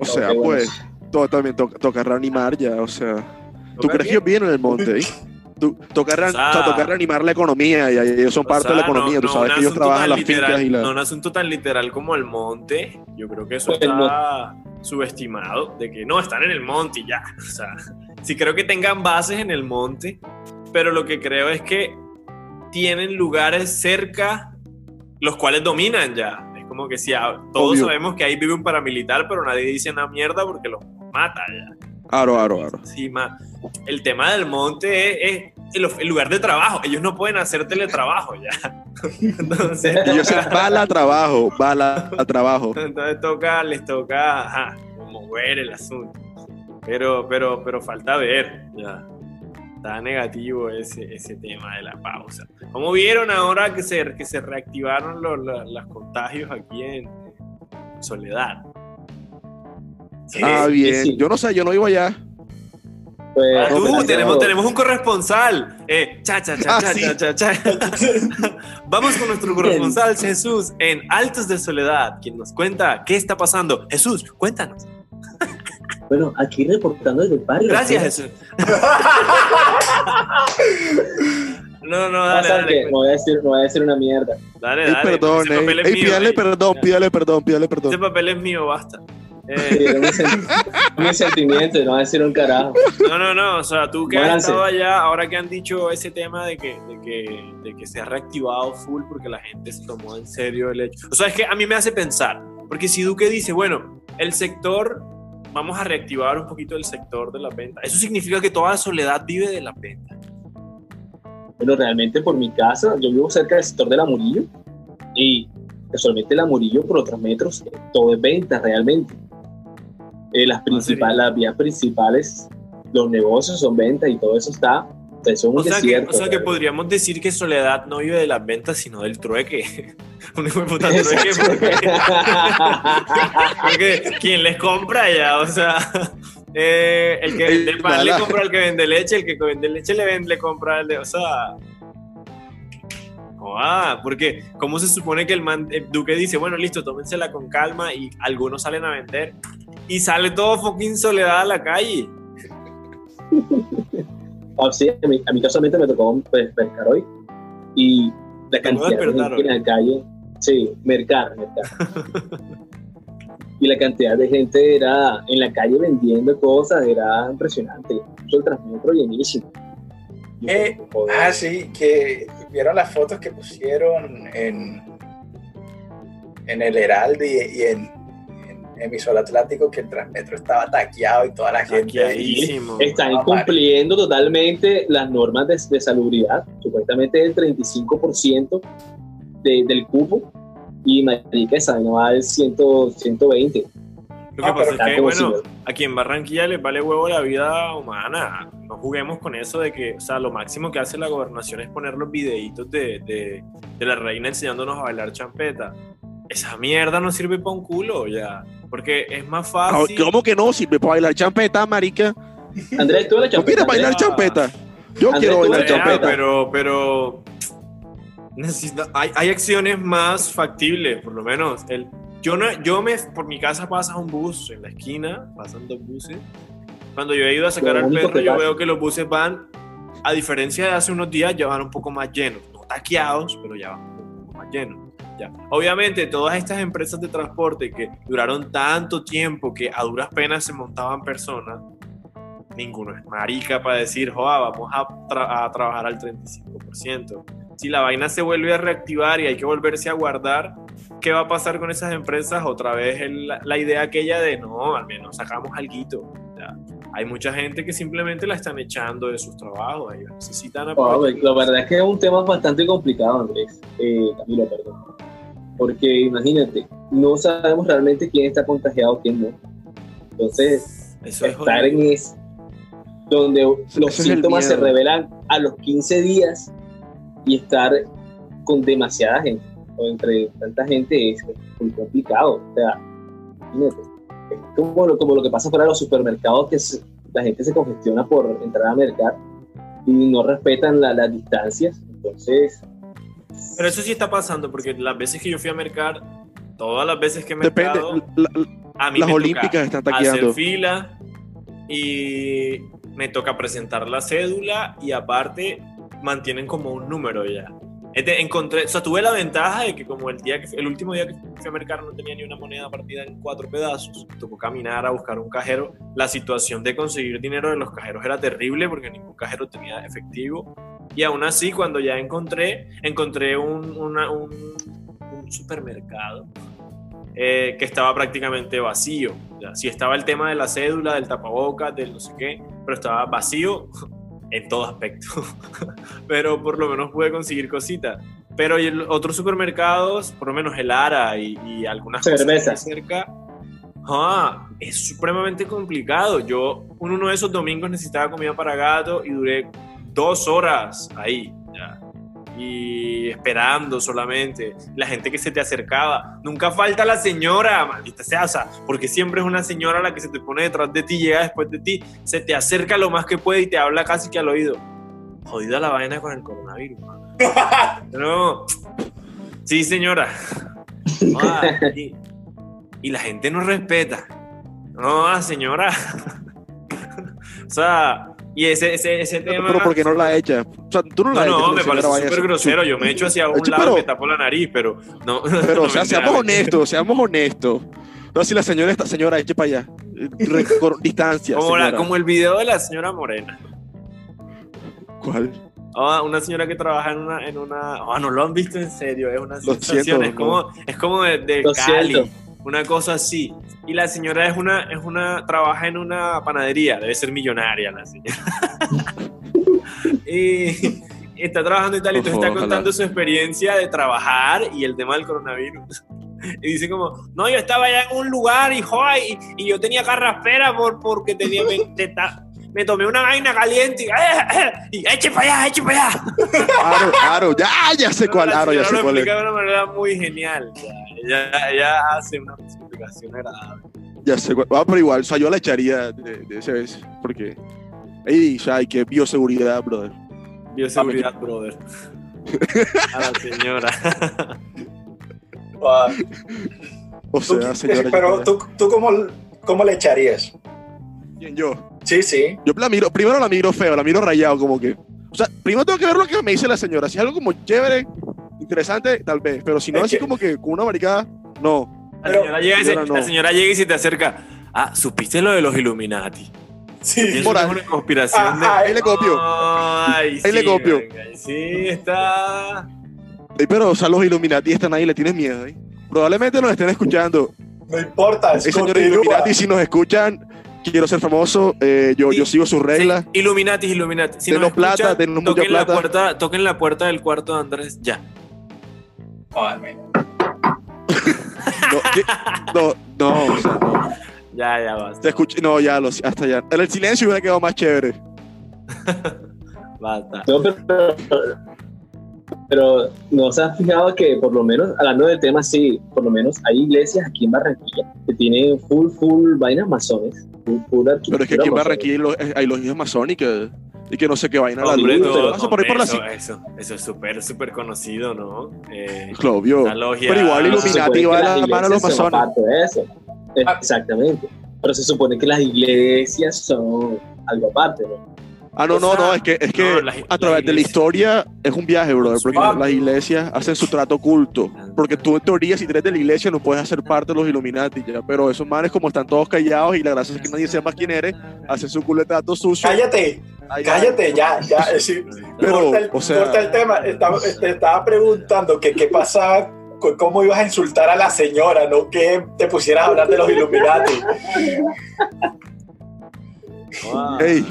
O sea, okay, pues, bueno. todo también to- toca reanimar ya, o sea, ¿tú crees bien? que ellos vienen en el monte, ¿eh? Tocar, o sea, o sea, tocar reanimar la economía, y ellos son parte sea, de la economía, no, tú sabes no, que ellos trabajan las literal, fincas y la... No, un asunto tan literal como el monte, yo creo que eso pues está no. subestimado, de que no, están en el monte y ya, o sea, sí creo que tengan bases en el monte, pero lo que creo es que tienen lugares cerca los cuales dominan ya, es como que si a, todos Obvio. sabemos que ahí vive un paramilitar, pero nadie dice una mierda porque los mata ya. Aro, aro, aro. Encima, el tema del monte es, es el, el lugar de trabajo. Ellos no pueden hacer teletrabajo ya. Entonces, ellos toca, se bala a trabajo, bala a trabajo. Entonces toca, les toca ajá, mover el asunto. Pero, pero, pero falta ver. Ya. Está negativo ese, ese tema de la pausa. ¿Cómo vieron ahora que se, que se reactivaron los, los, los contagios aquí en Soledad? Sí, ah, bien. Sí. Yo no sé, yo no iba allá. Pues, no, tú, tenemos, tenemos un corresponsal. Eh, cha, cha, cha, ah, cha, sí. cha, cha, cha. Vamos con nuestro corresponsal Jesús en Altos de Soledad, quien nos cuenta qué está pasando. Jesús, cuéntanos. Bueno, aquí reportando desde el barrio. Gracias, ¿no? Jesús. No, no, dale, dale. dale. Me, voy a decir, me voy a decir una mierda. Dale, dale. Ey, perdón, ey, papel es ey, mío, pídale, ey. perdón, pídale perdón, pídale perdón. Ese papel es mío, basta. Eh. Mi sentimiento, no va a decir un carajo. No, no, no, o sea, tú que has estado allá, ahora que han dicho ese tema de que, de, que, de que se ha reactivado full porque la gente se tomó en serio el hecho. O sea, es que a mí me hace pensar, porque si Duque dice, bueno, el sector, vamos a reactivar un poquito el sector de la venta, eso significa que toda Soledad vive de la venta. Bueno, realmente por mi casa, yo vivo cerca del sector de la Murillo y casualmente la Murillo por otros metros, todo es venta realmente. Eh, las, principales, las vías principales, los negocios son ventas y todo eso está, eso es un desierto. Que, o sea que podríamos decir que Soledad no vive de las ventas, sino del trueque. Un hijo de puta trueque porque, porque quien les compra ya, o sea, eh, el que vende pan le compra al que vende leche, el que vende leche le, vende, le compra al de, o sea... joda, porque ¿cómo se supone que el, man, el duque dice, bueno, listo, tómensela con calma y algunos salen a vender y sale todo fucking Soledad a la calle? Oh, sí, a mí, a mí casualmente me tocó pescar hoy y la cantidad de gente en la calle, sí, mercar, mercar. Y la cantidad de gente era en la calle vendiendo cosas, era impresionante. Incluso el Transmetro llenísimo. Eh, ah, sí, que vieron las fotos que pusieron en, en el Heraldo y, y en, en Emisor Atlántico, que el Transmetro estaba taqueado y toda la gente ahí. Están incumpliendo totalmente las normas de, de salubridad. Supuestamente el treinta y cinco por ciento de, del cupo. Y marica, esa no va al cien, ciento veinte. Lo que ah, pasa es que, bueno, posible. Aquí en Barranquilla les vale huevo la vida humana. No juguemos con eso de que, o sea, lo máximo que hace la gobernación es poner los videitos de, de, de la reina enseñándonos a bailar champeta. Esa mierda no sirve para un culo, ya. Porque es más fácil. ¿Cómo que no sirve para bailar champeta, marica? Andrés, tú la champeta. ¿No quieres bailar champeta? Yo Andrés, quiero bailar champeta. Pero, pero... Necesita, hay, hay acciones más factibles, por lo menos. El, yo no, yo me, por mi casa pasa un bus, en la esquina pasan dos buses. Cuando yo he ido a sacar al perro, yo veo que los buses van, a diferencia de hace unos días, ya van un poco más llenos. No taqueados, pero ya van un poco más llenos. Ya. Obviamente, todas estas empresas de transporte que duraron tanto tiempo que a duras penas se montaban personas, ninguno es marica para decir, joa, vamos a, tra- a trabajar al treinta y cinco por ciento. Si la vaina se vuelve a reactivar y hay que volverse a guardar, ¿qué va a pasar con esas empresas? Otra vez el, la idea aquella de no, al menos sacamos alguito. Ya. Hay mucha gente que simplemente la están echando de sus trabajos. Ellos necesitan apoyo. Wow, la verdad es que es un tema bastante complicado, Andrés. Eh, Camilo, perdón. Porque imagínate, no sabemos realmente quién está contagiado, quién no. Entonces, eso es estar jodido. En es donde los eso síntomas se revelan a los quince días. Y estar con demasiada gente o entre tanta gente es muy complicado. O sea, es como lo, como lo que pasa fuera de los supermercados, que se, la gente se congestiona por entrar a mercar y no respetan la, las distancias. Entonces, pero eso sí está pasando, porque las veces que yo fui a mercar, todas las veces que he mercado, depende, la, la, a mí las me olímpicas toca están taqueando. Hacer fila y me toca presentar la cédula y aparte mantienen como un número ya. Este, encontré, o sea, tuve la ventaja de que como el día que, el último día que fui a mercar no tenía ni una moneda partida en cuatro pedazos, tocó caminar a buscar un cajero. La situación de conseguir dinero de los cajeros era terrible porque ningún cajero tenía efectivo y aún así cuando ya encontré, encontré un, una, un, un supermercado eh, que estaba prácticamente vacío. Ya, sí estaba el tema de la cédula, del tapabocas, del no sé qué, pero estaba vacío en todo aspecto, pero por lo menos pude conseguir cositas. Pero en otros supermercados, por lo menos el Ara y, y algunas cervezas cerca, ah, es supremamente complicado. Yo uno de esos domingos necesitaba comida para gato y duré dos horas ahí, ya, y esperando solamente. La gente que se te acercaba, nunca falta la señora, maldita sea, o sea, porque siempre es una señora la que se te pone detrás de ti, llega después de ti, se te acerca lo más que puede y te habla casi que al oído. Jodida la vaina con el coronavirus, man. No, sí señora. Ah, y, y la gente no respeta. No, señora. O sea, y ese, ese, ese tema... Pero porque no la echa. O sea, tú no la no, echas. No, me parece súper grosero. Yo me echo hacia un lado pero, que tapo la nariz, pero... No, pero, no o sea, seamos honestos, seamos honestos. No, si la señora está... Señora, eche para allá. Record, distancia, como, la, como el video de la señora Morena. ¿Cuál? Ah, oh, una señora que trabaja en una... Ah, en una, oh, no lo han visto en serio. Es una sensación. Siento, es, como, es como de, de Cali. Siento. Una cosa así. Y la señora es una, es una, trabaja en una panadería, debe ser millonaria la señora. Y está trabajando y tal, y entonces está contando su experiencia de trabajar y el tema del coronavirus. Y dice como, no, yo estaba allá en un lugar y, joa, y, y yo tenía carraspera por, porque tenía, me, te, me tomé una vaina caliente y, eh, y eche para allá, eche para allá. Aro, aro, ya, ya sé cuál, aro, ya sé cuál. Lo explica de una manera muy genial, ya. Ya, ya hace una explicación agradable. Ya sé, ah, pero igual, o sea, yo la echaría de, de esa vez, porque. Ey, o sea, hay que bioseguridad, brother. Bioseguridad, brother. A la señora. O sea, señora. Pero tú, tú cómo, ¿cómo le echarías? ¿Quién, yo? Sí, sí. Yo la miro, primero la miro feo, la miro rayado, como que. O sea, primero tengo que ver lo que me dice la señora. Si es algo como chévere, interesante, tal vez. Pero si no, es así que... como que con una maricada, no. La señora, llega y se, no. la señora llega y se te acerca. Ah, ¿supiste lo de los Illuminati? Sí. Por ahí. Una conspiración. Ajá, de... Ahí le copio. Ay, ahí sí, le copio. Venga, sí, está. Ay, pero, o sea, los Illuminati están ahí, le tienes miedo. ¿Eh? Probablemente nos estén escuchando. No importa. Es señor Illuminati, si nos escuchan, quiero ser famoso, eh, yo, sí, yo sigo sus reglas. Sí. Illuminati, Illuminati. Si denos plata, denos mucha plata. La puerta, toquen la puerta del cuarto de Andrés ya. Oh, no, no, no, o sea, no. Ya, ya basta. Te escuché, no, ya, lo, hasta ya. En el silencio hubiera quedado más chévere. Basta. No, pero, pero, pero ¿no se han fijado que por lo menos, hablando del tema, sí, por lo menos hay iglesias aquí en Barranquilla que tienen full, full vainas masones? Full, full arquitectura. Pero es que aquí en Barranquilla hay los, hay los hijos masónicos y que no sé qué vaina. Hombre, la luz, no, no, por ahí por eso, la... eso, eso es súper, súper conocido, ¿no? Eh, Claudio. Pero igual Illuminati va a la mano a los masones. Exactamente, pero se supone que las iglesias son algo aparte, ¿no? Ah, no, o sea, no, no, es que, es que no, la, a través iglesia. de la historia es un viaje, brother, porque ah, las iglesias hacen su trato oculto, porque tú en teoría si eres de la iglesia no puedes hacer parte de los Illuminati, ¿ya? Pero esos manes como están todos callados y la gracia es que nadie sepa quién eres, hacen su culo de trato sucio. Cállate, Ay, cállate, ya, ya, ya sí, pero, corta, el, o sea, corta el tema, estaba, te estaba preguntando que qué pasaba. ¿Cómo ibas a insultar a la señora? No que te pusieras a hablar de los Illuminati. Wow. Hey.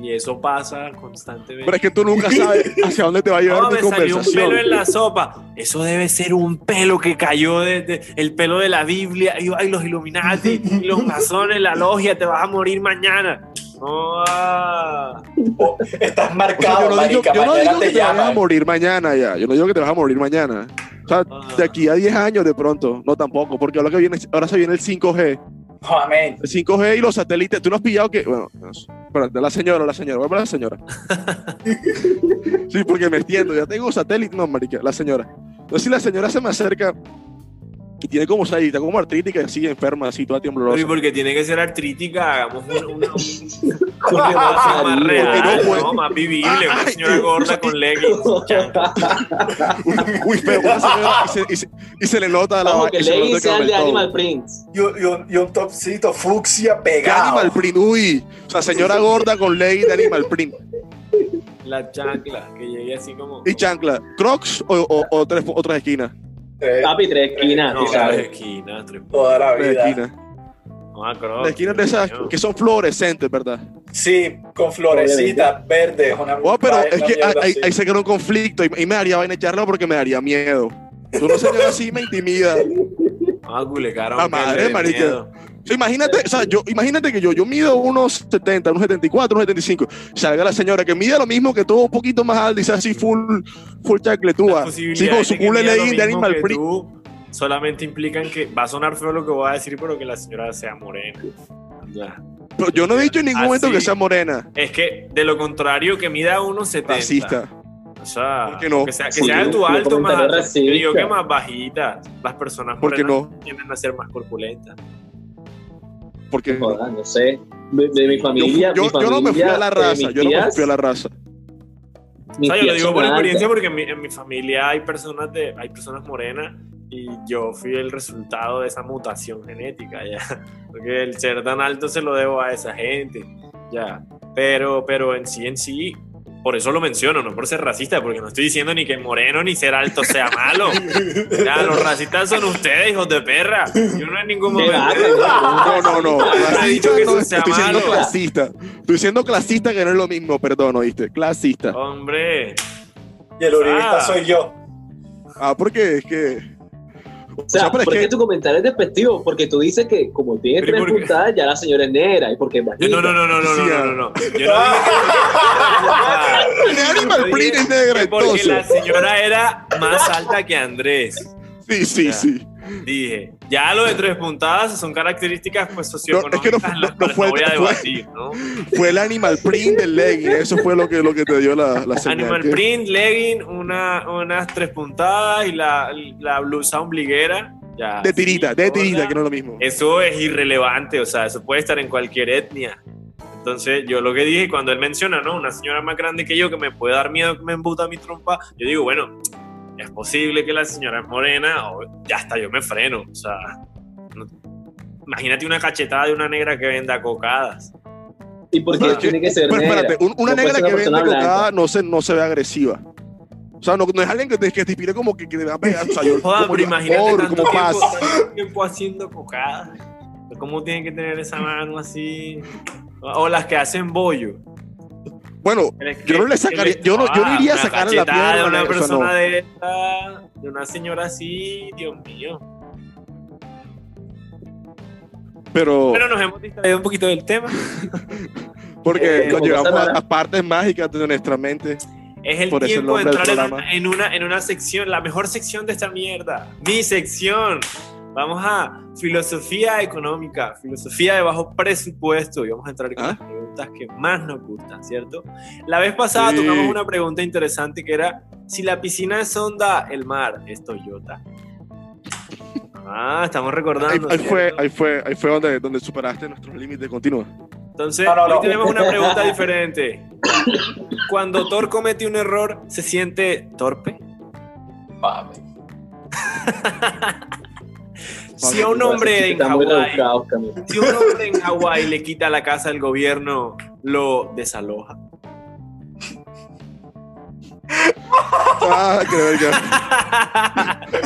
Y eso pasa constantemente. Pero es que tú nunca sabes hacia dónde te va a llevar tu conversación. Me salió un pelo en la sopa. Eso debe ser un pelo que cayó desde el pelo de la Biblia. Y ay, los Illuminati, y los masones, la logia, te vas a morir mañana. Oh, ah. oh, estás marcado, o sea, yo no marica, digo, yo no digo que te vas a morir mañana ya. Yo no digo que te vas a morir mañana. O sea, ah. de aquí a diez años de pronto. No, tampoco, porque ahora, que viene, ahora se viene el cinco G. Oh, amén. El cinco G y los satélites. Tú no has pillado que... Bueno, espérate, la señora, la señora. Voy para la señora. Sí, porque me entiendo. Ya tengo satélite. No, marica, la señora. Entonces, si la señora se me acerca... Y tiene como, o sea, está como artrítica, así enferma, así toda temblorosa. Y porque tiene que ser artrítica, hagamos una, una, una más real, no, no, más vivible, una señora gorda con leggings. Uy, pero una señora y se, y se, y se le nota a la vaca. Que leggings sean de Animal Print. Y un topcito fucsia pegado. Animal Print, uy. O sea, señora gorda con leggings de Animal Print. La chancla, que llegué así como... Y chancla, crocs o, o, o tres, otras esquinas. Tres, Papi, tres esquinas. No, tres esquinas. Tres, toda la vida. Tres esquinas. No, creo, tres esquinas de esas que son fluorescentes, ¿verdad? Sí, con florecitas verdes. Oh, pero es que ahí, ahí se crea un conflicto y, y me daría vaina echarlo porque me daría miedo. Tú no señor así me intimida. Ah, culecaron. La madre, marica. Imagínate, o sea, yo, imagínate que yo, yo mido unos setenta, unos setenta y cuatro, unos setenta y cinco. Salga la señora que mide lo mismo que tú, un poquito más alta y sea así full, full chacletúa. Sí, con su culo legging de Animal Print. Solamente implican que va a sonar feo lo que voy a decir, pero que la señora sea morena. Ya. Pero yo no he dicho en ningún así, momento que sea morena. Es que, de lo contrario, que mida unos setenta. Racista. O sea, no? que sea, que sea de tu alto más alto, yo que más bajita. Las personas morenas no? tienden a ser más corpulentas. Porque no, no. no sé, de, de mi familia. Yo, yo, mi familia, yo no me fui a la raza, yo tías, no me fui a la raza. O sea, yo lo digo por experiencia porque en mi, en mi familia hay personas, de, hay personas morenas y yo fui el resultado de esa mutación genética, ya. Porque el ser tan alto se lo debo a esa gente, ya. Pero, pero en sí, en sí, por eso lo menciono, no por ser racista, porque no estoy diciendo ni que moreno ni ser alto sea malo. Ya, los racistas son ustedes, hijos de perra. Yo no en ningún momento. No, no, no. Racista, he dicho que no, eso sea estoy malo. Siendo clasista. Estoy siendo clasista, que no es lo mismo, perdón, ¿oíste? Clasista. Hombre. Y el uribista ah. soy yo. Ah, porque es que... O sea, o sea porque es que... tu comentario es despectivo, porque tú dices que como tiene tres puntadas ya la señora es negra y porque es bajita. No, no, no, no, no, no, no, no, no. Yo no dije que Animal Print es negra, porque la señora era más alta que Andrés. Sí, sí, o sea, sí. Dije, Ya lo de tres puntadas son características pues socioeconómicas, no, es que no, no, no, no fue, no voy a debatir, fue, ¿no? Fue el animal print del legging, eso fue lo que, lo que te dio la, la señal. Animal ¿qué? Print, legging, una, unas tres puntadas y la, la blusa ombliguera. Ya, de tirita, sí, de tirita, onda, que no es lo mismo. Eso es irrelevante, o sea, eso puede estar en cualquier etnia. Entonces, yo lo que dije, cuando él menciona, ¿no? Una señora más grande que yo que me puede dar miedo, que me embuta mi trompa, yo digo, bueno, es posible que la señora es morena, o ya está, yo me freno, o sea, no, imagínate una cachetada de una negra que venda cocadas. ¿Y por qué no, tiene que ser pero, negra? Espérate, un, una negra que vende cocadas no se, no se ve agresiva. O sea, no, no es alguien que te, que te inspire como que, que te va a pegar. O sea, yo, Joder, como, pero imagínate pobre, tanto como tiempo, tanto tiempo haciendo cocadas. ¿Cómo tienen que tener esa mano así? O las que hacen bollo. Bueno, es que, yo no le sacaría, yo no, yo no iría a sacar la pierna de una persona, no, de esta, de una señora así, Dios mío. Pero, pero nos hemos distraído un poquito del tema. Porque eh, nos llegamos a las partes mágicas de nuestra mente. Es el tiempo de entrar en una, en, una, en una sección, la mejor sección de esta mierda. Mi sección. Vamos a filosofía económica, filosofía de bajo presupuesto. Y vamos a entrar con ¿Ah? las preguntas que más nos gustan, ¿cierto? La vez pasada sí. tocamos una pregunta interesante que era: si la piscina es honda, el mar es Toyota. Ah, estamos recordando. Ahí, ahí, fue, ahí, fue, ahí fue donde, donde superaste nuestros límites continuos. Entonces, no, no, no. hoy tenemos una pregunta diferente. Cuando Thor comete un error, ¿se siente torpe? Vale. Si a un hombre en Hawái, si un hombre en Hawái le quita la casa al gobierno, ¿lo desaloja? Ah, qué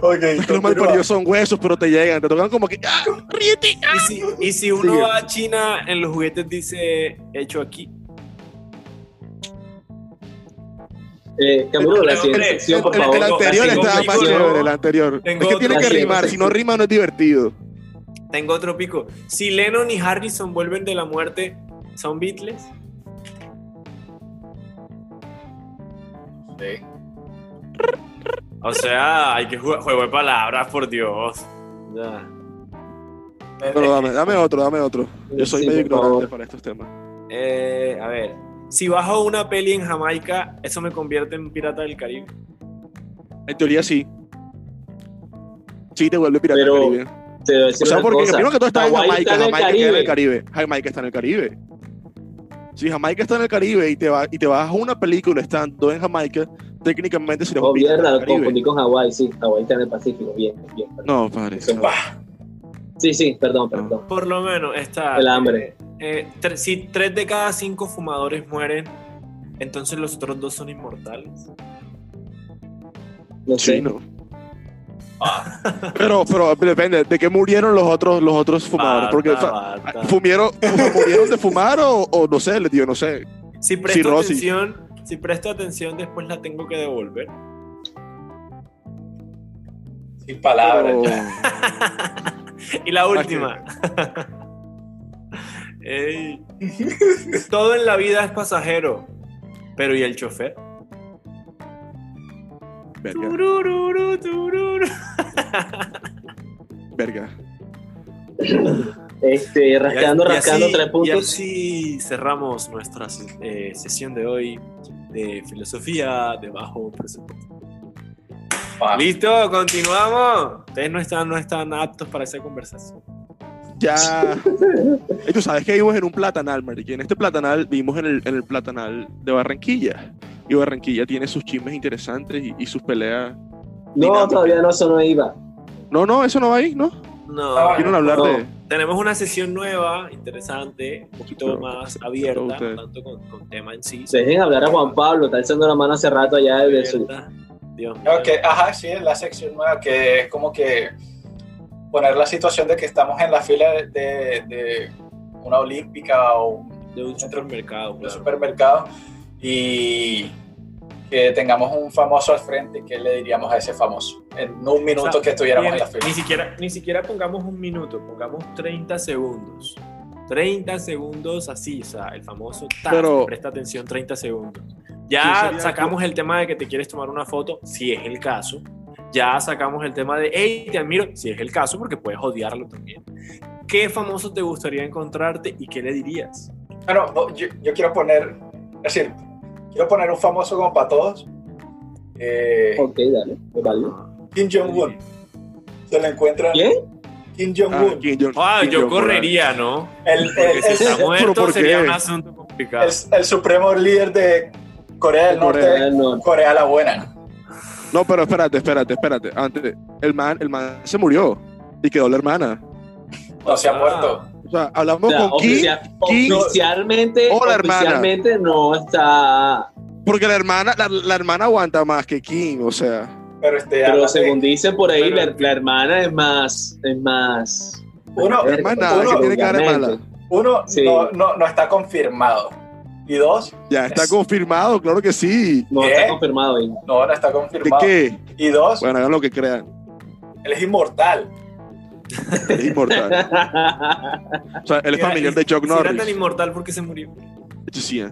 okay, es que los malparidos son huesos, pero te llegan, te tocan como que ¡ah, ríete! ¡Ah! ¿Y, si, y si uno Sigue. va a China, en los juguetes dice hecho aquí. Eh, Camilo, la siguiente sección, por favor. El anterior estaba más chévere, el anterior. Es que tiene que rimar, si no rima no es divertido. Tengo otro pico. Si Lennon y Harrison vuelven de la muerte, ¿son Beatles? Sí. O sea, hay que jugar, juego de palabras, por Dios. Ya. Pero dame, dame otro, dame otro. Yo soy sí, medio ignorante favor. para estos temas. Eh, a ver. Si bajo una peli en Jamaica, ¿eso me convierte en pirata del Caribe? En teoría sí. Sí, te vuelve pirata Pero del Caribe. Te o sea, porque cosa. primero que todo está en Jamaica, está en Jamaica está en el Caribe. Jamaica está en el Caribe. Si Jamaica está en el Caribe y te, va, y te bajas una película estando en Jamaica, técnicamente se le va a olvidar. No, mierda, lo confundí con Hawái, sí. Hawái está en el Pacífico, bien, bien. Perdón. No, padre. Eso, no. Sí, sí, perdón, perdón. Por lo menos está... El hambre. Eh, tre- si tres de cada cinco fumadores mueren, entonces los otros dos son inmortales. No sé. Sí, no. Ah. Pero, pero depende de qué murieron los otros, los otros fumadores. Barta, porque o sea, fumieron, murieron de fumar o, o no sé, les digo, no sé. Si presto Cirrosis. atención, si presto atención, después la tengo que devolver. Sin palabras. Pero... Y la última. Ey. Todo en la vida es pasajero, pero ¿y el chofer? Verga. Turururu, turururu. Verga. Este, rascando, y así, rascando tres puntos. Y así cerramos nuestra eh, sesión de hoy de filosofía de bajo presupuesto. Wow. Listo, continuamos. Ustedes no están, no están aptos para esa conversación. Ya. Y tú sabes que vivimos en un platanal, marica. En este platanal vivimos en el, en el platanal de Barranquilla. Y Barranquilla tiene sus chismes interesantes y, y sus peleas. No, dinámicas. Todavía no, eso no iba. No, no, eso no va ahí, ¿no? No. Quieren hablar no. de. Tenemos una sesión nueva, interesante, un poquito no, más abierta, tanto con, con tema en sí. Dejen hablar a Juan Pablo, está echando la mano hace rato allá de Jesús. Dios mío. Okay, ajá, sí, es la sección nueva que es como que. Poner la situación de que estamos en la fila de, de, de una olímpica o un, de un supermercado, de claro. supermercado y que tengamos un famoso al frente, ¿qué le diríamos a ese famoso? En un minuto o sea, que estuviéramos bien, en la fila. Ni siquiera, ni siquiera pongamos un minuto, pongamos treinta segundos. treinta segundos así, o sea, el famoso tag, Pero, presta atención, treinta segundos. Ya sacamos el tema de que te quieres tomar una foto, si es el caso. Ya sacamos el tema de, hey, te admiro, si es el caso, porque puedes odiarlo también. ¿Qué famoso te gustaría encontrarte y qué le dirías? Bueno, no, yo, yo quiero poner, es decir, quiero poner un famoso como para todos. Eh, ok, dale, vale. Kim Jong-un. Se lo encuentran. ¿Quién? Kim Jong-un. Ah, ah, yo correría, ¿no? El, el, el, si está el, muerto sería un asunto complicado. El, el supremo líder de Corea del Norte, Corea, no. Corea la buena. No, pero espérate, espérate, espérate. Antes, el man, el man se murió y quedó la hermana. No, se ha muerto. O sea, hablamos o sea, con oficial, Kim. Oficialmente, o la oficialmente hermana. No está... Porque la hermana, la, la hermana aguanta más que Kim, o sea... Pero, este, pero según de... dicen por ahí, pero... la, la hermana es más... Es más uno, la hermana uno, que tiene cara mala. Uno, sí. no, no, no está confirmado. Y dos... Ya está es... confirmado, claro que sí. No, ¿qué? Está confirmado. Hija. No, no está confirmado. ¿De qué? Y dos... Bueno, hagan lo que crean. Él es inmortal. Él es inmortal. O sea, él es familiar de Chuck Norris. Era tan inmortal porque se murió. Sí, ¿eh?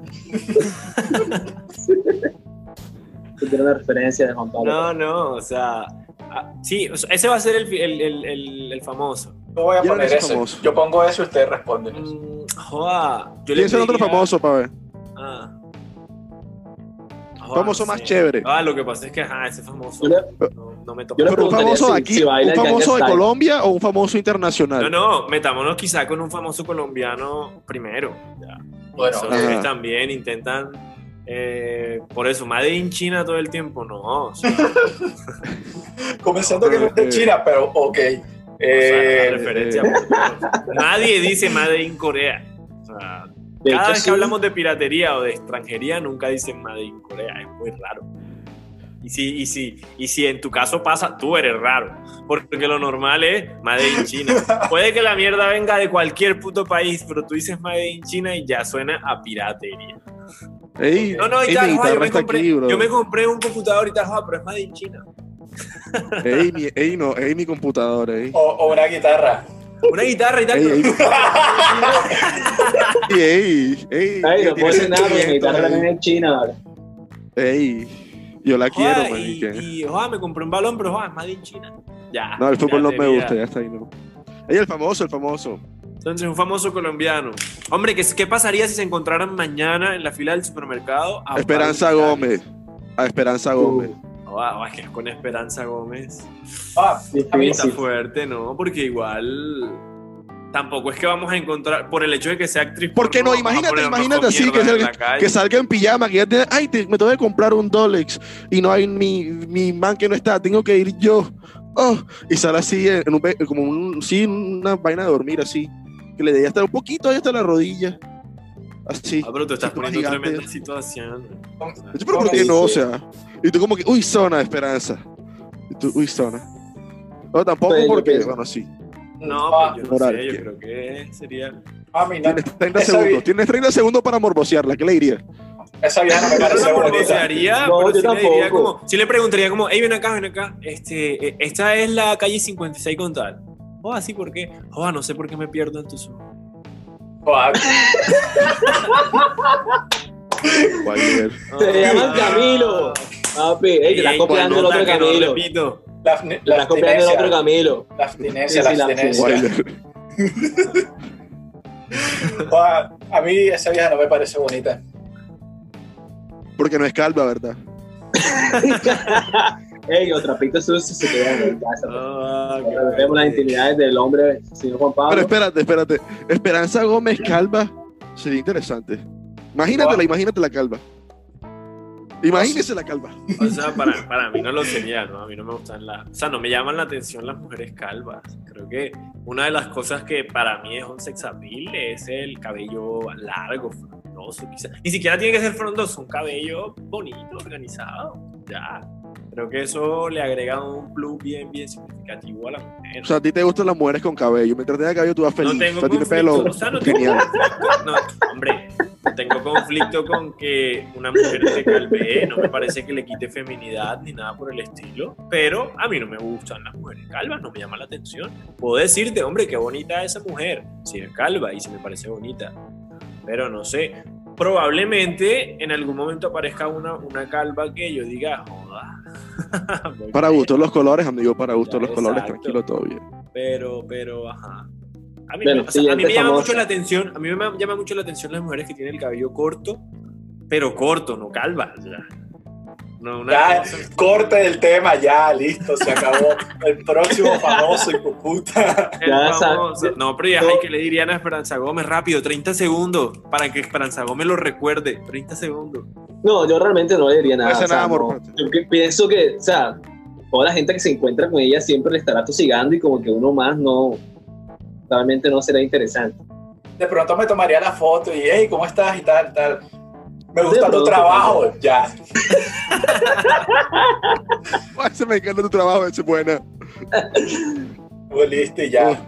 Una referencia de Juan Pablo. No, no, o sea, sí, ese va a ser el, el, el, el, el famoso. Yo voy a ya poner eso. Famoso. Yo pongo eso y ustedes responden. Mm, joda, yo piensa en otro famoso para ver. Ah. Joda, famoso sí. Más chévere. Ah, lo que pasa es que ajá, ese famoso le, no, no me toca. Pero un famoso de aquí, si un famoso de style. Colombia o un famoso internacional. No, no, metámonos quizá con un famoso colombiano primero. Ya. Bueno, ellos también intentan eh, por eso, Made in China todo el tiempo, no. O sea, comenzando que no es de China, pero ok. Eh, o sea, referencia, porque, nadie dice Made in Corea. O sea, cada vez que hablamos de piratería o de extranjería, nunca dicen Made in Corea, es muy raro. Y si, y, si, y si en tu caso pasa, tú eres raro. Porque lo normal es Made in China. Puede que la mierda venga de cualquier puto país, pero tú dices Made in China y ya suena a piratería. Ey, no, no, y tal, yo, me compré, aquí, yo me compré un computador y tal, pero es Made in China. Ey, mi, ey, no, ey, mi computador, ey. O, o una guitarra. Una guitarra y tal. Ey, ey, ey, ey, ay, no puedo hacer nada, mi guitarra también es china ahora. Ey. Yo la joder, quiero, marica. Y, y joder, me compré un balón, pero joder, Made in China. Ya. No, el fútbol no me gusta, ya está ahí, no. Ahí el famoso, el famoso. Entonces, un famoso colombiano. Hombre, ¿qué, qué pasaría si se encontraran mañana en la fila del supermercado? A Esperanza Gómez. A Esperanza Gómez. Uh, joder, es que es con Esperanza Gómez. Ah, a mí está fuerte, ¿no? Porque igual... Tampoco es que vamos a encontrar, por el hecho de que sea actriz. Porque no, imagínate, imagínate así, que salga, que salga en pijama, que ya te, ay, te, me tengo que comprar un Dolex y no hay mi, mi man que no está, tengo que ir yo. Oh, y sale así, en un, como un, sí, una vaina de dormir así, que le dé hasta un poquito, ahí hasta la rodilla. Así. Ah, pero te estás poniendo gigante. Tremenda situación. O sea, pero ¿por qué no? O sea, y tú como que, uy, zona, Esperanza. Y tú, uy, zona. No, tampoco pero, porque, pero, bueno, sí. No, ah, pues yo no sé, que... yo creo que sería... Ah, mira, tienes treinta segundos, tienes treinta segundos para morbosearla, ¿qué le dirías? Esa vieja no me parece bonita. No, yo sí tampoco. Le como, sí le preguntaría como, hey, ven acá, ven acá, este, esta es la calle cincuenta y seis con tal. Oh, así, ¿por qué? Oh, no sé por qué me pierdo en tu Zoom. Se llaman Camilo. Papi, ey, te la copian del otro Camilo. La, la, la abstinencia. Del otro Camilo. La abstinencia, sí, sí, la abstinencia. La abstinencia. Wow, a mí esa vieja no me parece bonita. Porque no es calva, ¿verdad? Ey, otra pita sucia se queda en casa. Oh, vemos las intimidades del hombre, señor Juan Pablo. Pero espérate, espérate. Esperanza Gómez calva sería interesante. Imagínatela, wow. Imagínate la calva. Imagínese la calva. O sea, para, para mí no lo sería, ¿no? A mí no me gustan las... O sea, no me llaman la atención las mujeres calvas. Creo que una de las cosas que para mí es un sex appeal es el cabello largo, frondoso, quizás. Ni siquiera tiene que ser frondoso, un cabello bonito, organizado, ya. Creo que eso le agrega un plus bien, bien significativo a la mujer. O sea, a ti te gustan las mujeres con cabello. Mientras tengas cabello, tú vas feliz. No tengo o sea, conflicto. O sea, no tengo conflicto. No, hombre... Tengo conflicto con que una mujer se calvee, no me parece que le quite feminidad ni nada por el estilo, pero a mí no me gustan las mujeres calvas, no me llama la atención. Puedo decirte, hombre, qué bonita esa mujer, si es calva y si me parece bonita, pero no sé, probablemente en algún momento aparezca una, una calva que yo diga, joda. Para gusto los colores, amigo, para gusto los exacto. colores, tranquilo, todo bien. Pero, pero, ajá. A mí, bueno, me, o sea, a mí me llama mucho la atención, a mí me llama mucho la atención las mujeres que tienen el cabello corto, pero corto, no calva, ya. No, ya, corte del tema, ya, listo, se acabó. El próximo famoso y puputa. No, pero ya hay que le dirían a Esperanza Gómez, rápido, treinta segundos, para que Esperanza Gómez lo recuerde, treinta segundos. No, yo realmente no le diría nada. No hace o sea, nada amor, no. Yo que pienso que, o sea, toda la gente que se encuentra con ella siempre le estará tosigando y como que uno más no, realmente no será interesante. De pronto me tomaría la foto y, hey, ¿cómo estás? Y tal, tal. Me gusta tu trabajo, ya. Ay, se me encanta tu trabajo, es buena. Voliste ya.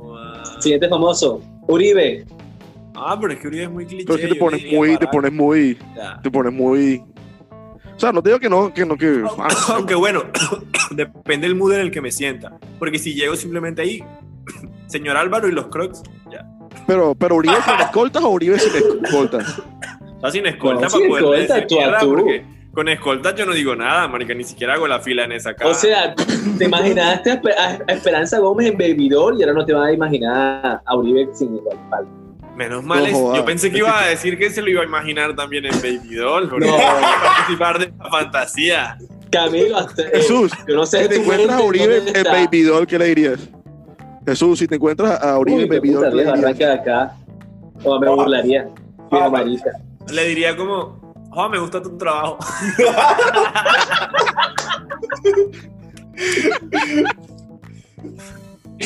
Wow. Siguiente famoso, Uribe. Ah, pero es que Uribe es muy cliché. Pero es que te pones muy, te pones muy, ya. te pones muy. O sea, no te digo que no, que no, que. Aunque bueno, depende del mood en el que me sienta. Porque si llego simplemente ahí, señor Álvaro y los Crocs, ya. Pero, pero Uribe sin escoltas o Uribe sin escoltas. Está sin escolta no, para poder decir mierda, porque con escoltas yo no digo nada, marica, ni siquiera hago la fila en esa casa. O sea, te imaginaste a Esperanza Gómez en bebidor y ahora no te vas a imaginar a Uribe sin igual. Vale. Menos mal, no, es, yo pensé que iba a decir que se lo iba a imaginar también en Babydoll, porque no. Participar de la fantasía. Camilo, hasta, Jesús, eh, yo no sé si te encuentras a Uribe en Babydoll, ¿qué le dirías? Jesús, si te encuentras a Uribe, me pido que arranque de acá. O me oh, burlaría. Oh, oh, le diría como, oh, me gusta tu trabajo.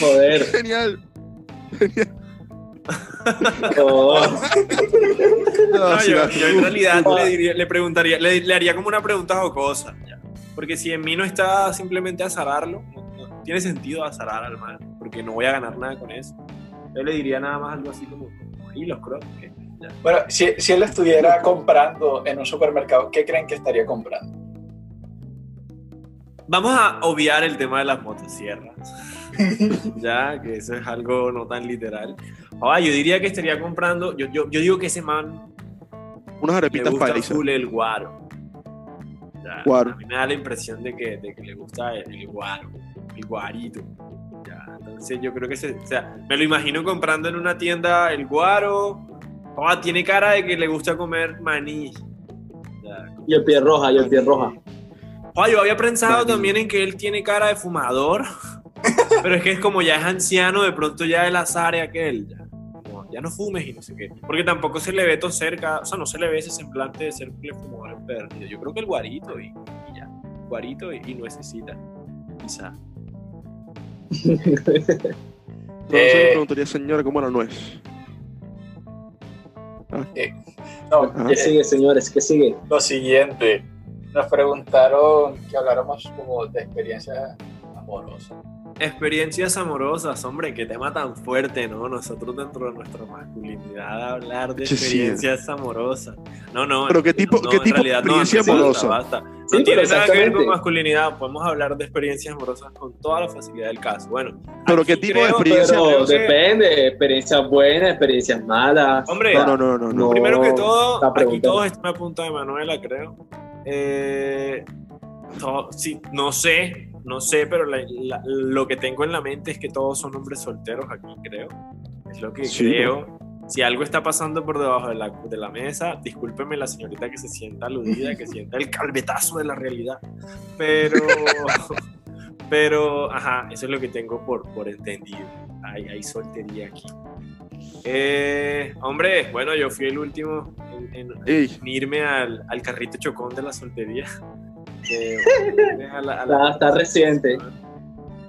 Joder. Genial. Genial. Oh. No, no, yo, yo en realidad oh. le, diría, le preguntaría, le, le haría como una pregunta jocosa. Ya. Porque si en mí no está simplemente azararlo, no, no tiene sentido azarar al mal. Porque no voy a ganar nada con eso. Yo le diría nada más algo así como, y los Crocs. Bueno, si, si él estuviera comprando en un supermercado, ¿qué creen que estaría comprando? Vamos a obviar el tema de las motosierras. Ya, que eso es algo no tan literal. Ah, yo diría que estaría comprando, yo, yo, yo digo que ese man... Unas arepitas paisas. Le gusta full el guaro. Ya, guaro. A mí me da la impresión de que, de que le gusta el, el guaro, el guarito. Entonces yo creo que se, o sea, me lo imagino comprando en una tienda el guaro. Oh, tiene cara de que le gusta comer maní. O sea, y el pie roja, y el pie roja. Oh, yo había pensado maní. También en que él tiene cara de fumador, pero es que es como ya es anciano, de pronto ya el azar es aquel. Ya, no, ya no fumes y no sé qué. Porque tampoco se le ve todo cerca, o sea, no se le ve ese semblante de ser fumador perdido. Yo creo que el guarito y, y ya, guarito y, y nuececita, quizá. Entonces eh, le preguntaría, señora, ¿cómo era la nuez? Ah. Eh, no, ¿qué sigue, señores? ¿Qué sigue? Lo siguiente, nos preguntaron que habláramos como de experiencias amorosas. Experiencias amorosas, hombre, qué tema tan fuerte, ¿no? Nosotros dentro de nuestra masculinidad hablar de experiencias sí, amorosas. No, no. Pero qué tipo, no, ¿qué tipo de experiencia no, amorosa? Basta, basta. No sí, tiene nada que ver con masculinidad. Podemos hablar de experiencias amorosas con toda la facilidad del caso. Bueno. Pero qué tipo creo, de experiencia pero que... depende. Experiencias buenas, experiencias malas. Hombre. No, no, no, no. Primero no, que todo, aquí todos están a punta de Manuela, creo. Eh, todo, sí, no sé. No sé, pero la, la, lo que tengo en la mente es que todos son hombres solteros aquí, creo. Es lo que sí, creo. ¿No? Si algo está pasando por debajo de la, de la mesa, discúlpeme la señorita que se sienta aludida, que sienta el calvetazo de la realidad. Pero, pero, ajá, eso es lo que tengo por, por entendido. Hay, hay soltería aquí. Eh, hombre, bueno, yo fui el último en, en, en irme al, al carrito chocón de la soltería. De, a la, a la, la, está reciente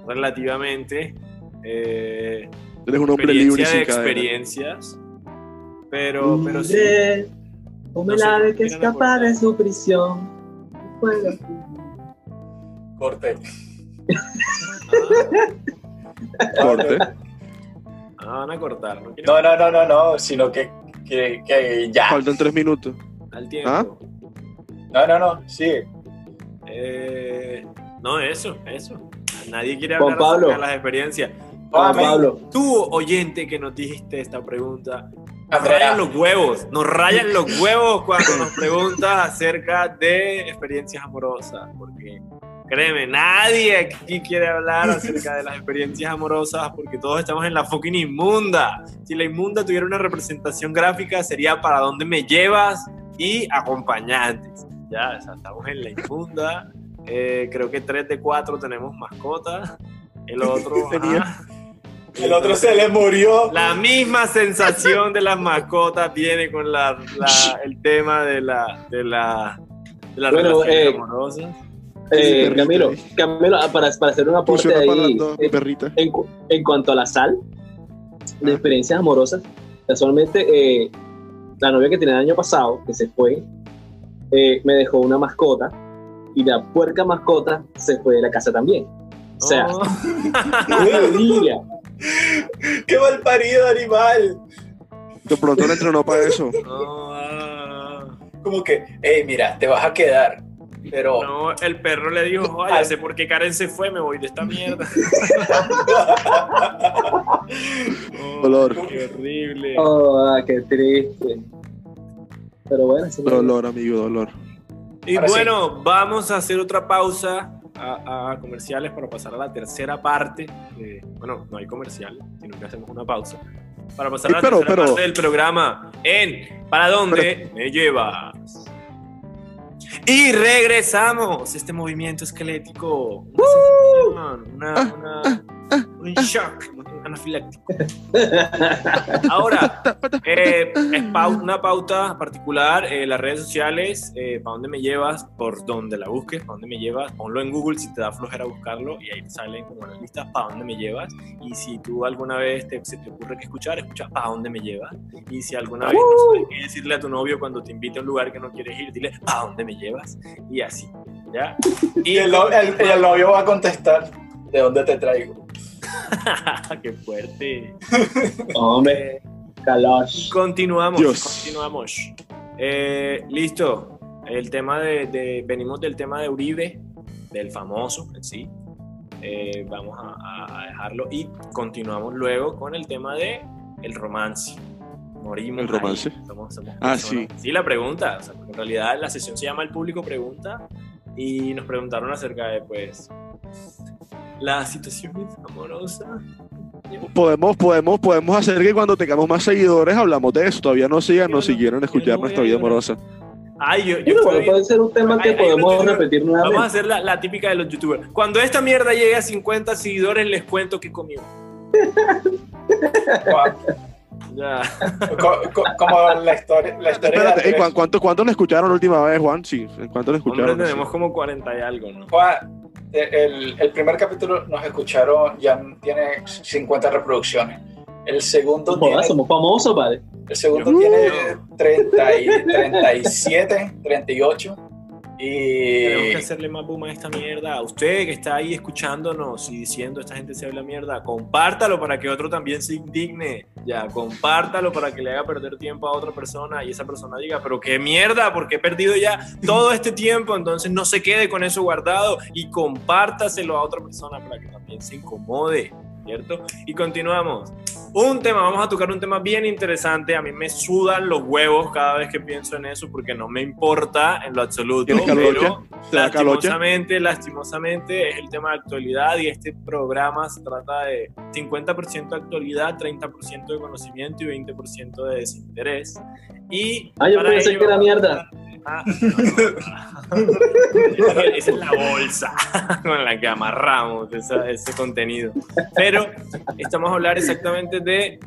relativamente eh, eres un hombre libre de experiencias cadena. pero libre, pero sí como el ave que escapa de su prisión bueno. corte ah. corte no van a cortar no, no, no, no, no, no sino que, que, que ya faltan tres minutos al tiempo ¿Ah? no, no, no, sigue Eh, no, eso, eso. Nadie quiere hablar acerca de las experiencias. Juan Pablo. Tú, oyente que nos dijiste esta pregunta, Nos rayan los huevos, nos rayan los huevos cuando nos preguntas acerca de experiencias amorosas, porque créeme, nadie aquí quiere hablar acerca de las experiencias amorosas porque todos estamos en la fucking inmunda. Si la inmunda tuviera una representación gráfica sería Para Dónde Me Llevas y Acompañantes. Ya, o sea, estamos en la inmunda. Eh, creo que tres de cuatro tenemos mascotas. El otro... Ajá. El otro se le murió. La misma sensación de las mascotas viene con la, la, el tema de la de la, de las bueno, relaciones eh, amorosas. Eh, Camilo, Camilo, para, para hacer un aporte de ahí, eh, en, en cuanto a la sal de ah. experiencias amorosas, casualmente eh, la novia que tenía el año pasado, que se fue, eh, me dejó una mascota y la puerca mascota se fue de la casa también. O sea, oh. ¡Qué ¡qué mal parido animal! De pronto le entrenó para eso. No, ah. Como que, hey, mira, te vas a quedar. Pero no, el perro le dijo, vaya, sé por qué Karen se fue, me voy de esta mierda. Oh, dolor. Qué horrible. Oh, qué triste. Pero bueno, sí, dolor, amigo, dolor. Y ahora bueno, sí, vamos a hacer otra pausa. A, a comerciales para pasar a la tercera parte. Eh, bueno, no hay comercial, sino que hacemos una pausa para pasar sí, a la pero, tercera pero, parte del programa en ¿Para dónde pero, me llevas? Y regresamos. Este movimiento esquelético, una uh, sensación, una, ah, una, ah, ah, un shock ah, anafiláctico. Ahora, eh, es pau- una pauta particular. Eh, las redes sociales, eh, ¿para dónde me llevas? Por donde la busques, ¿para dónde me llevas? Ponlo en Google si te da flojera buscarlo y ahí salen como las listas ¿para dónde me llevas? Y si tú alguna vez te, se te ocurre que escuchar, escuchas ¿para dónde me llevas? Y si alguna vez uh, no sabes qué decirle a tu novio cuando te invita a un lugar que no quieres ir, dile ¿para dónde me llevas? Y así, ¿ya? Y, y el, el, el novio va a contestar ¿de dónde te traigo? ¡Qué fuerte! ¡Hombre! ¡Calash! Continuamos, Dios. continuamos. Eh, listo. El tema de, de... Venimos del tema de Uribe, del famoso en sí. Eh, vamos a, a dejarlo y continuamos luego con el tema de el romance. Morimos. ¿El romance? Somos, somos ah, sí. Sí, la pregunta. O sea, en realidad la sesión se llama El Público Pregunta y nos preguntaron acerca de, pues... las situaciones amorosas. Podemos, podemos, podemos hacer que cuando tengamos más seguidores hablamos de eso. Todavía no sigan, nos siguieron escuchar no nuestra vida amorosa. Ay, yo, yo bueno, puede ser un tema ay, que podemos repetir nuevamente. Vamos a hacer la, la típica de los youtubers. Cuando esta mierda llegue a cincuenta seguidores les cuento que comió. Ya. Como, como la historia, la historia. Espérate, hey, Juan, ¿cuánto, ¿cuánto le escucharon la última vez, Juan? Sí, ¿cuánto le escucharon? Hombre, tenemos sí. como cuarenta y algo, ¿no? Juan, el, el primer capítulo nos escucharon, ya tiene cincuenta reproducciones. El segundo Joder, tiene... somos famosos, padre. El segundo Yo, tiene no. treinta y siete, treinta y ocho Y... tenemos que hacerle más boom a esta mierda. A usted que está ahí escuchándonos y diciendo esta gente se habla mierda, compártalo para que otro también se indigne. Ya, compártalo para que le haga perder tiempo a otra persona y esa persona diga, pero qué mierda, porque he perdido ya todo este tiempo. Entonces no se quede con eso guardado y compártaselo a otra persona para que también se incomode, ¿cierto? Y continuamos. Un tema, vamos a tocar un tema bien interesante. A mí me sudan los huevos cada vez que pienso en eso porque no me importa en lo absoluto. Pero lastimosamente, lastimosamente es el tema de actualidad y este programa se trata de cincuenta por ciento actualidad, treinta por ciento de conocimiento y veinte por ciento de desinterés. Y ah, yo pensé que era mierda. Ah, no, no, no. Esa es la bolsa con la que amarramos esa, ese contenido. Pero estamos a hablar exactamente de,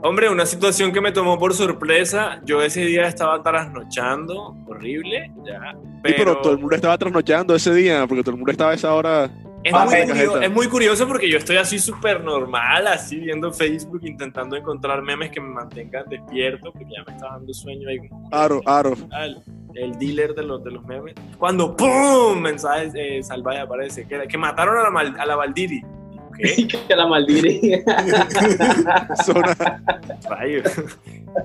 hombre, una situación que me tomó por sorpresa. Yo ese día estaba trasnochando, horrible. Ya, pero... Sí, pero todo el mundo estaba trasnochando ese día, porque todo el mundo estaba a esa hora. Es, ah, muy curioso, es muy curioso porque yo estoy así súper normal, así viendo Facebook, intentando encontrar memes que me mantengan despierto, porque ya me está dando sueño ahí. Aro, aro. El, el dealer de los, de los memes. Cuando ¡pum! Mensajes eh, salvajes aparece. Que, que mataron a la, mal, a la Valdiri. ¿Qué? Que la Valdiri.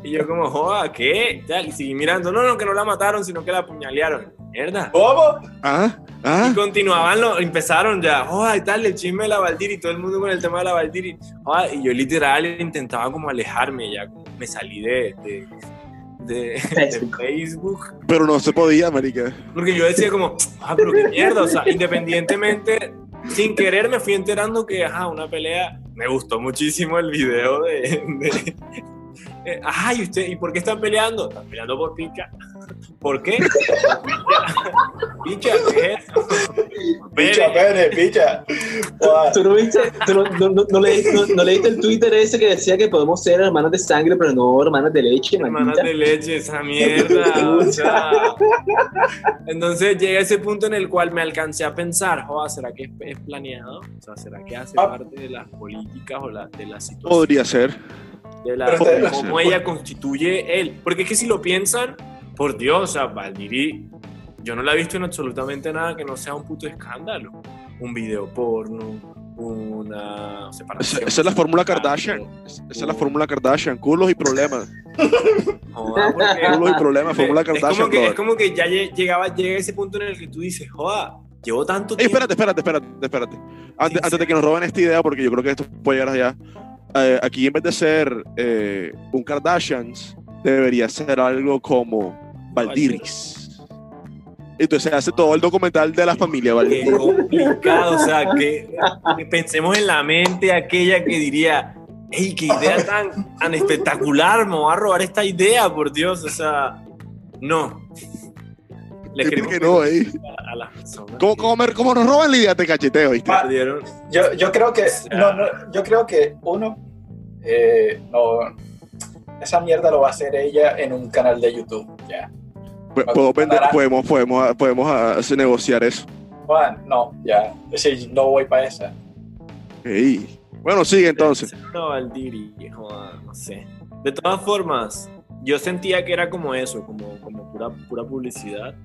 Y yo como, joda, ¿qué? Y seguí mirando. No, no, que no la mataron, sino que la apuñalearon. Mierda. ¿Cómo? Ah, ah. Y continuaban, lo, empezaron ya, oh, y tal, el chisme de la Valdiri, todo el mundo con el tema de la Valdiri. Oh, y yo literal intentaba como alejarme ya, como me salí de, de, de, Facebook. de Facebook. Pero no se podía, marica. Porque yo decía como, ah, pero qué mierda, o sea, independientemente, sin querer me fui enterando que, ajá, una pelea. Me gustó muchísimo el video de... de eh, ajá, ¿y usted? ¿Y por qué están peleando? Están peleando por picha. ¿Por qué? Picha, ¿qué es eso? Picha, pene, picha. Wow. ¿Tú no viste? Tú no, no, no, no, leíste, no, ¿No leíste el Twitter ese que decía que podemos ser hermanas de sangre, pero no hermanas de leche? Hermanas de leche, esa mierda. O sea. Entonces llega ese punto en el cual me alcancé a pensar, joder, ¿será que es planeado? O sea, ¿será que hace ah. parte de las políticas o la, de las situaciones? Podría ser. De la, de cómo ella constituye él. Porque es que si lo piensan, por Dios, o sea, Valdiri, yo no la he visto en absolutamente nada que no sea un puto escándalo. Un video porno, una separación. Esa es la fórmula Kardashian. Esa es la fórmula Kardashian, culos y problemas. Joda, culos y problemas, fórmula Kardashian. Es como que, es como que ya llegaba, llega ese punto en el que tú dices, joda, llevo tanto tiempo. Ey, espérate, espérate, espérate, espérate. Antes, sí, antes sí. de que nos roben esta idea, porque yo creo que esto puede llegar allá. Eh, aquí en vez de ser eh, un Kardashians, debería ser algo como Valdiris. Entonces hace todo el documental de la familia Valdiris. Qué complicado, o sea, que, que pensemos en la mente aquella que diría, ¡ey, qué idea tan, tan espectacular! Me voy a robar esta idea, por Dios, o sea, no. Le escribo que no, ¿eh? a, a las personas. ¿Cómo, cómo, me, ¿Cómo nos roban la idea de cacheteo? Ah, yo, yo creo que, no, no, yo creo que uno, eh, no, esa mierda lo va a hacer ella en un canal de YouTube. Ya. ¿Puedo vender? Podemos, podemos, podemos hacer, negociar eso. Bueno, no, ya, sí, no voy para esa. Ey. Bueno, sigue entonces. No, Valdiri, no sé. De todas formas, yo sentía que era como eso, como, como pura, pura publicidad.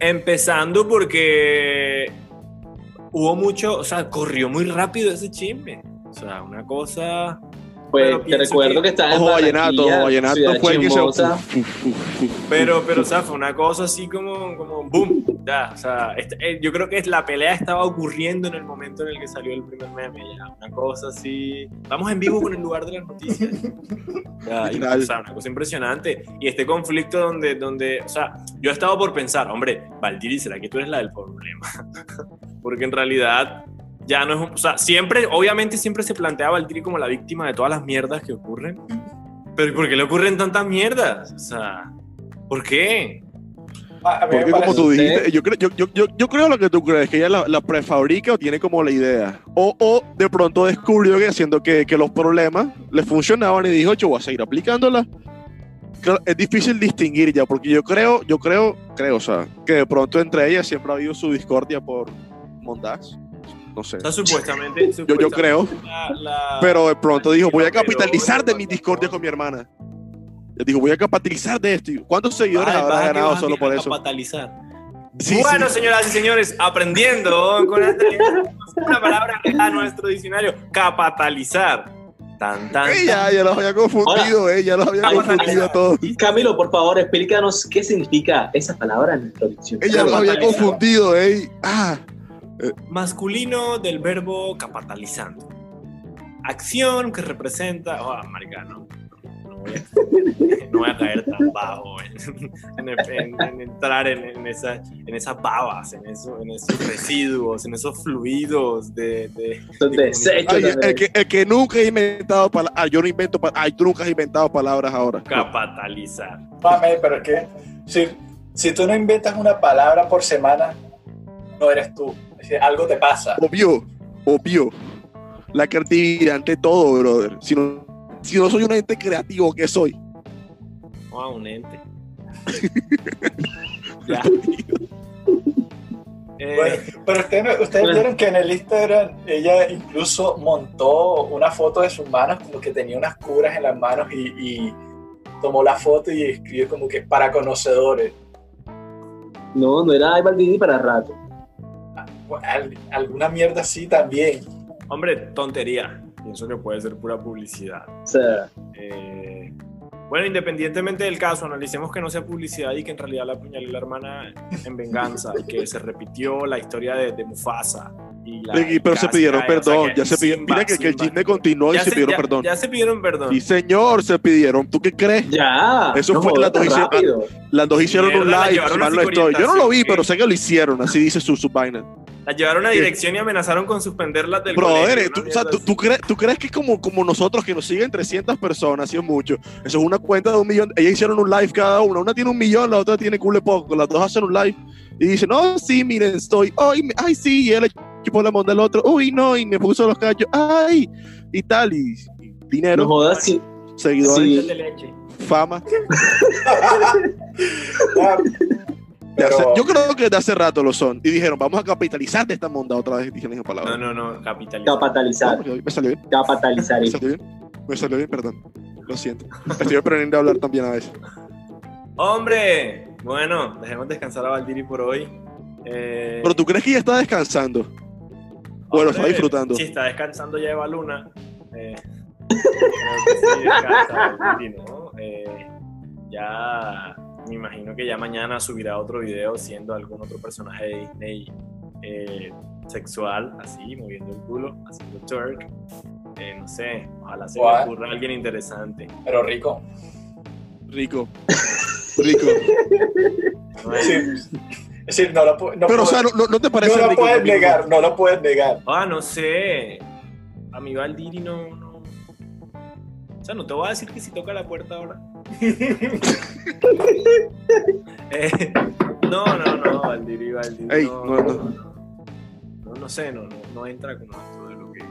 Empezando porque hubo mucho, o sea, corrió muy rápido ese chisme. O sea, una cosa... Pues te recuerdo que, que estaba en Barranquilla, ciudad chismosa. Pero, pero, o sea, fue una cosa así como, como boom. Ya, o sea, esta, yo creo que la pelea estaba ocurriendo en el momento en el que salió el primer meme. Ya, una cosa así... Vamos en vivo con el lugar de las noticias. Ya, y, o sea, una cosa impresionante. Y este conflicto donde, donde... O sea, yo he estado por pensar, hombre, Valdiri, ¿será que tú eres la del problema? Porque en realidad... Ya no es, o sea, siempre, obviamente siempre se plantea a Valdiri como la víctima de todas las mierdas que ocurren. Pero ¿por qué le ocurren tantas mierdas? O sea, ¿por qué? Ah, Porque como tú dijiste, yo creo, yo, yo, yo, yo creo lo que tú crees, que ella la, la prefabrica o tiene como la idea. O, o de pronto descubrió que haciendo que, que los problemas le funcionaban y dijo, yo voy a seguir aplicándola. Claro, es difícil distinguir ya, porque yo creo, yo creo, creo, o sea, que de pronto entre ellas siempre ha habido su discordia por montajes. No sé. O sea, supuestamente, yo, supuestamente yo creo. La, la, pero de pronto dijo, voy a capitalizar de mi discordia con mi hermana. Le dijo, voy a capitalizar de esto. ¿Cuántos seguidores habrá ganado solo por eso? Capitalizar. Sí, bueno, sí. Señoras y señores, aprendiendo con esta, una palabra que está en nuestro diccionario, capitalizar. Tan, tan, hey, ya, ya los había confundido, eh, ya los había Vamos confundido a todos. Camilo, por favor, explícanos qué significa esa palabra en nuestro diccionario. Ella los había confundido, eh. Ah. Masculino del verbo capitalizando. Acción que representa. Oh, marica, no, no, voy a, no voy a caer tan bajo en, en, en, en entrar en, en, esa, en esas babas, en, eso, en esos residuos, en esos fluidos de. de, de desechos. Ay, el, que, el que nunca he inventado palabras. Ah, yo no invento palabras. Ay, tú nunca has inventado palabras ahora. Capitalizar. Mame, pero es que si, si tú no inventas una palabra por semana, no eres tú. Algo te pasa. Obvio, obvio. La creatividad ante todo, brother. Si no, si no soy un ente creativo, ¿qué soy? Ah, oh, un ente. Ya. eh. Bueno, pero ustedes, ustedes vieron que en el Instagram ella incluso montó una foto de sus manos, como que tenía unas curas en las manos y, y tomó la foto y escribió como que para conocedores. No, no era Valdiri para rato. Al, alguna mierda así también. Hombre, tontería. Pienso que puede ser pura publicidad. Sí. Eh, bueno, independientemente del caso, analicemos que no sea publicidad y que en realidad la apuñaló la hermana en venganza y que se repitió la historia de, de Mufasa. Y la, y, pero se pidieron cae, perdón, o sea ya se pidieron, mira que, que el chisme continuó y se, se pidieron ya, perdón. Ya se pidieron perdón. Y señor, se pidieron, ¿tú qué crees? Ya. Eso no, fue, las dos, hicieron, las dos hicieron un live, estoy. Yo no lo vi, pero sé que lo hicieron, así dice su, su vaina. La llevaron a dirección y amenazaron con suspenderlas del colegio. Brother, ¿tú, o sea, ¿tú, tú, crees, ¿tú crees que como, como nosotros que nos siguen trescientas personas, así es mucho? Eso es una cuenta de un millón. Ellas hicieron un live cada una. Una tiene un millón, la otra tiene cule poco. Las dos hacen un live y dicen, no, sí, miren, estoy. Ay, ay sí, y él chupó la mano del otro. Uy, no, y me puso los cachos. Ay, y tal, y, y dinero. No jodas, sí. Seguidores. Sí. Fama. Pero... Hace, yo creo que de hace rato lo son. Y dijeron, vamos a capitalizar de esta monda. Otra vez dijeron esa palabra. No, no, no, capitalizar. Capitalizar. No, me salió bien. Capitalizar. Me salió bien. Me salió bien, perdón. Lo siento. Estoy aprendiendo a hablar también a veces. ¡Hombre! Bueno, dejemos descansar a Valdiri por hoy. Eh... Pero ¿tú crees que ya está descansando? Bueno, está disfrutando. Sí, está descansando ya Evaluna. Eh... Creo que sí descansa Valdiri, ¿no? Eh... Ya... Me imagino que ya mañana subirá otro video siendo algún otro personaje de Disney eh, sexual, así, moviendo el culo, haciendo twerk. Eh, no sé, ojalá se What? le ocurra alguien interesante. Pero rico. Rico. Rico. No es... es decir, es decir, no lo puedo... No Pero, puedo, o sea, no, no te parece No lo rico, puedes negar, no lo puedes negar. Ah, no sé. A mi Valdiri no, no... O sea, no te voy a decir que si toca la puerta ahora. eh, no, no, no, Valdiri, Valdiri. Ey, no, no, no, no. No, no sé, no, no, no entra como dentro de lo que.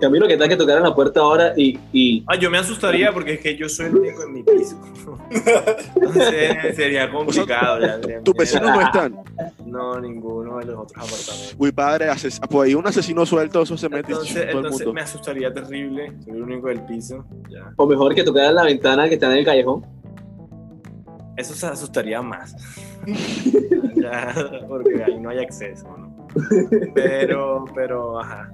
Camilo, ¿qué tal que tocaran la puerta ahora y, y. Ah, yo me asustaría porque es que yo soy el único en mi piso. Entonces sería complicado. ¿Tus vecinos no están? No, ninguno de los otros apartamentos. Uy, padre, ases- pues ahí un asesino suelto, eso se mete entonces, en todo entonces el mundo. Me asustaría terrible, soy el único del piso. Ya. O mejor que tocaran la ventana que está en el callejón. Eso se asustaría más. Ya, porque ahí no hay acceso, ¿no? Pero, pero, ajá.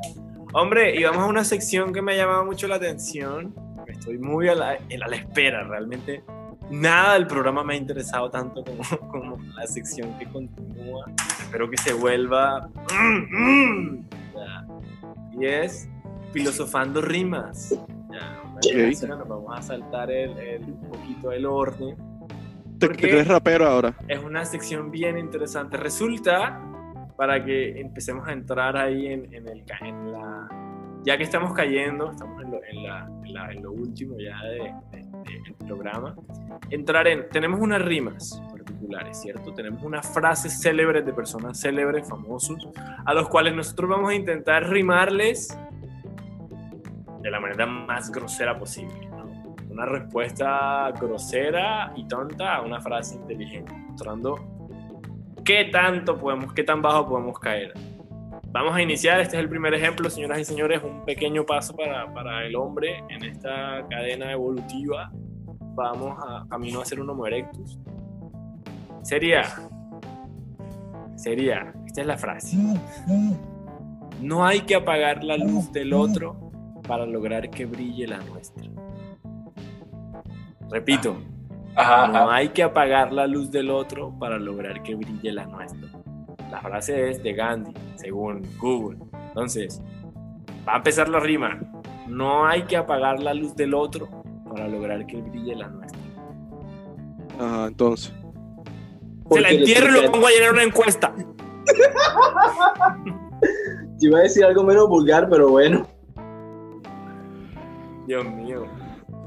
Hombre, y vamos a una sección que me ha llamado mucho la atención. Estoy muy a la, a la espera, realmente. Nada del programa me ha interesado tanto como, como la sección que continúa. Espero que se vuelva... Mm, mm. Y es Filosofando Rimas. Ya, okay. Nos vamos a saltar el, el poquito el orden. ¿Te, te crees rapero ahora? Es una sección bien interesante. Resulta... para que empecemos a entrar ahí en, en, el, en la... Ya que estamos cayendo, estamos en lo, en la, en la, en lo último ya del de, de, de programa, entrar en... Tenemos unas rimas particulares, ¿cierto? Tenemos unas frases célebres de personas célebres, famosos, a los cuales nosotros vamos a intentar rimarles de la manera más grosera posible, ¿no? Una respuesta grosera y tonta a una frase inteligente, mostrando... ¿Qué tanto podemos, qué tan bajo podemos caer? Vamos a iniciar, este es el primer ejemplo, señoras y señores, un pequeño paso para, para el hombre en esta cadena evolutiva. Vamos a camino a ser un Homo erectus. Sería, sería, esta es la frase. No hay que apagar la luz del otro para lograr que brille la nuestra. Repito. Ajá, ajá. No hay que apagar la luz del otro para lograr que brille la nuestra. La frase es de Gandhi, según Google. Entonces, va a empezar la rima. No hay que apagar la luz del otro para lograr que brille la nuestra. Ajá, entonces. Se la entierro y lo pongo a llenar una encuesta. Yo iba a decir algo menos vulgar, pero bueno. Dios mío.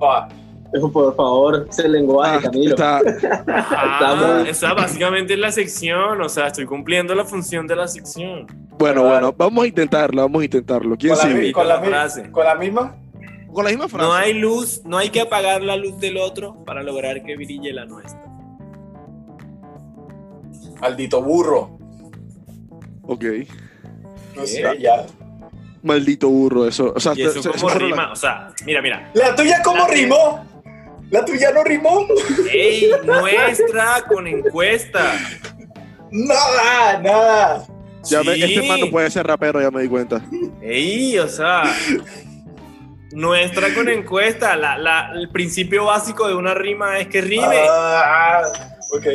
Ah. Por favor, ese lenguaje, ah, Camilo. Está... Ah, esa básicamente es la sección, o sea, estoy cumpliendo la función de la sección. Bueno, ¿verdad? Bueno, vamos a intentarlo, vamos a intentarlo. ¿Quién sigue? Mi, con, la mi, frase. ¿Con la misma? Con la misma frase. No hay luz, no hay que apagar la luz del otro para lograr que brille la nuestra. Maldito burro. Ok. No sé, ya. Maldito burro, eso. O sea, ¿y eso se, cómo se, rima? La... O sea, mira, mira. ¿La tuya cómo la rimó? Que... ¿La tuya no rimó? ¡Ey! Nuestra con encuesta. Nada, nada. Ya sí. me, este man no puede ser rapero, ya me di cuenta. ¡Ey! O sea, nuestra con encuesta. La, la, el principio básico de una rima es que rime. Ah, ok.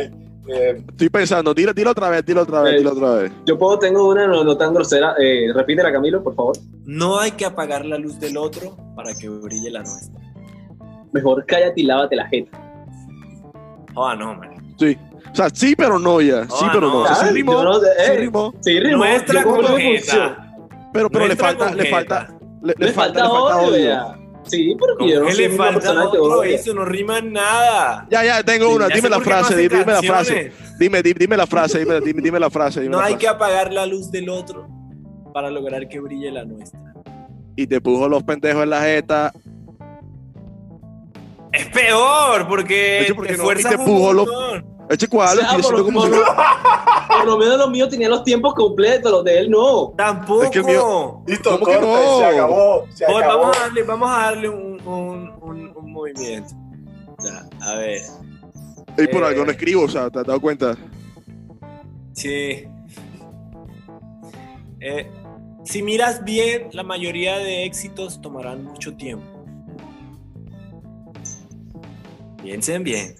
Eh, Estoy pensando, dilo, dilo otra vez, dilo otra vez, eh, dilo otra vez. Yo puedo, tengo una no, no tan grosera. Eh, repítela, Camilo, por favor. No hay que apagar la luz del otro para que brille la nuestra. Mejor cállate y lávate la jeta. Ah, oh, no, man. Sí. O sea, sí, pero no ya. Oh, sí, pero no. no. O sea, sí, rimó, no sé, eh, sí, rimó. Sí, rimó. Nuestra conjeta. Pero, pero le falta, le falta, le, le, le falta, falta odio. Le falta odio. Sí, pero que yo no soy una persona de odio. Eso no rima nada. Ya, ya, tengo sí, una. Ya dime, la frase, dime, dime la frase, dime, dime, dime la frase. Dime, dime, dime la frase, dime no la frase. No hay que apagar la luz del otro para lograr que brille la nuestra. Y te puso los pendejos en la jeta. Es peor, porque hecho, porque te no, te pujo los... Eche cuadro, o sea, por, como por, si... por lo menos los míos tenían los tiempos completos, los de él no. Tampoco. Es que el mío... Listo, corte, no? se acabó. Se por, acabó. Vamos a darle, vamos a darle un, un, un, un movimiento. Ya, a ver. Y por eh... algo no escribo, o sea, ¿te has dado cuenta? Sí. Eh, si miras bien, la mayoría de éxitos tomarán mucho tiempo. Piensen bien.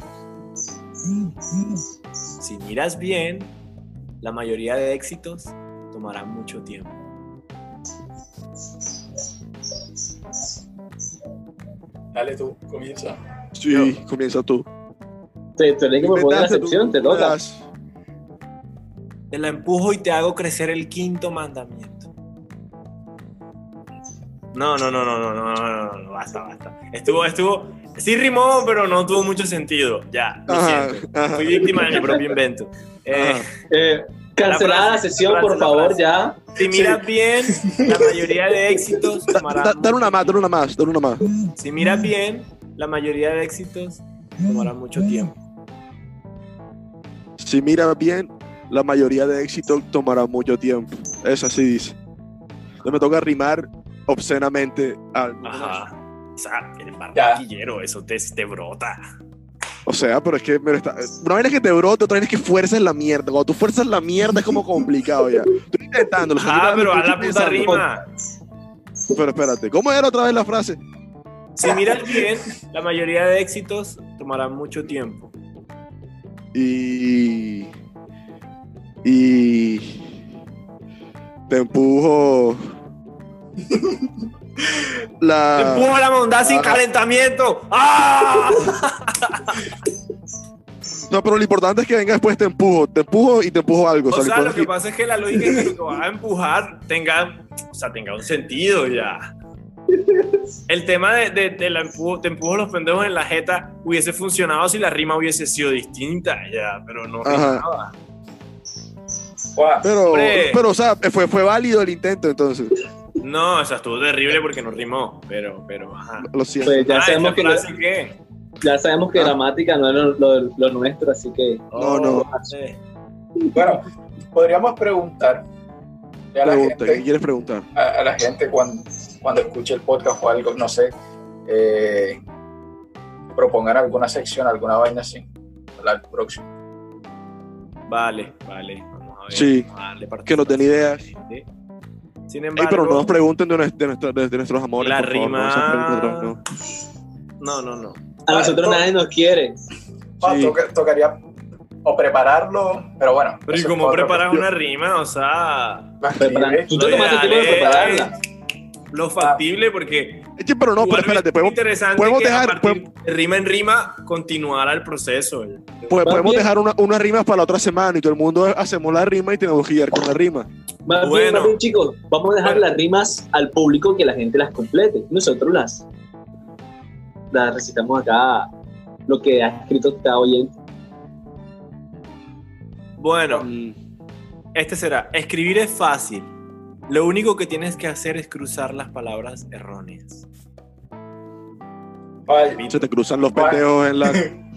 Si miras bien, la mayoría de éxitos tomará mucho tiempo. Dale tú, comienza. Sí, no. comienza tú. Te tenés que poner la sección, te notas. Te la empujo y te hago crecer el quinto mandamiento. No, no, no, no, no, no, no, no, no, basta, basta. Estuvo, estuvo. Sí rimó, pero no tuvo mucho sentido. Ya, lo ajá, siento. Ajá. Fui víctima de mi propio invento. Eh, eh, cancelada la sesión, la frase, por favor, ya. Si miras sí. bien, la mayoría de éxitos tomarán... Da, da, dar una más, dar una más, dar una más. Si miras bien, la mayoría de éxitos tomarán mucho tiempo. Si miras bien, la mayoría de éxitos tomarán mucho tiempo. Eso así dice. No me toca rimar obscenamente algo. Ajá. O sea, el barranquillero, eso te, te brota. O sea, pero es que pero está, una vez que te brota, otra vez que fuerzas la mierda. Cuando tú fuerzas la mierda es como complicado ya. Estoy intentando. Ah, pero a la puta pensando, rima. Con... Pero espérate, ¿cómo era otra vez la frase? Si miras bien, la mayoría de éxitos tomarán mucho tiempo. Y... Y... Te empujo... La... Te empujo la bondad ah. sin calentamiento. ¡Ah! No, pero lo importante es que venga después te empujo, te empujo y te empujo algo. O, o sea, sea lo que, que pasa es que la lógica es que va a empujar tenga, o sea, tenga un sentido ya. El tema de, de, de la empujo, te empujo los pendejos en la jeta hubiese funcionado si la rima hubiese sido distinta ya, pero no rimaba. Pero, pero, o sea, fue, fue válido el intento entonces. No, o sea, estuvo terrible porque no rimó, pero, pero, ajá. Lo siento. Pues ya, ah, sabemos que no, ya sabemos que ah. gramática no es lo, lo, lo nuestro, así que... Oh, no, no. Sí. Bueno, podríamos preguntar... A la Pregunta, gente, ¿qué quieres preguntar? A, a la gente cuando, cuando escuche el podcast o algo, no sé, eh, propongan alguna sección, alguna vaina así, para el próximo. Vale, vale, vamos a ver. Sí, vale, que no tenía ideas. ¿Sí? Sin embargo, ey, pero no nos pregunten de, de, nuestro, de, de nuestros amores. La rima. Favor, no, no, no, no. A nosotros nadie nos quiere. Bueno, sí. toc- tocaría o prepararlo, pero bueno. Pero ¿y cómo preparas una rima? O sea. Tú te tomaste el tiempo de prepararla. Lo factible, porque. Eche, pero no, pero espérate. Podemos, interesante podemos que dejar. Podemos, rima en rima, continuará el proceso. Pues, podemos bien. dejar una, unas rimas para la otra semana y todo el mundo hacemos la rima y tenemos que guiar con la rima. Más bueno, bien, más bien, chicos, vamos a dejar bueno. las rimas al público que la gente las complete. Nosotros las, las recitamos acá, lo que ha escrito cada oyente. Bueno, este será. Escribir es fácil. Lo único que tienes que hacer es cruzar las palabras erróneas. Ay, se te cruzan los pendejos en la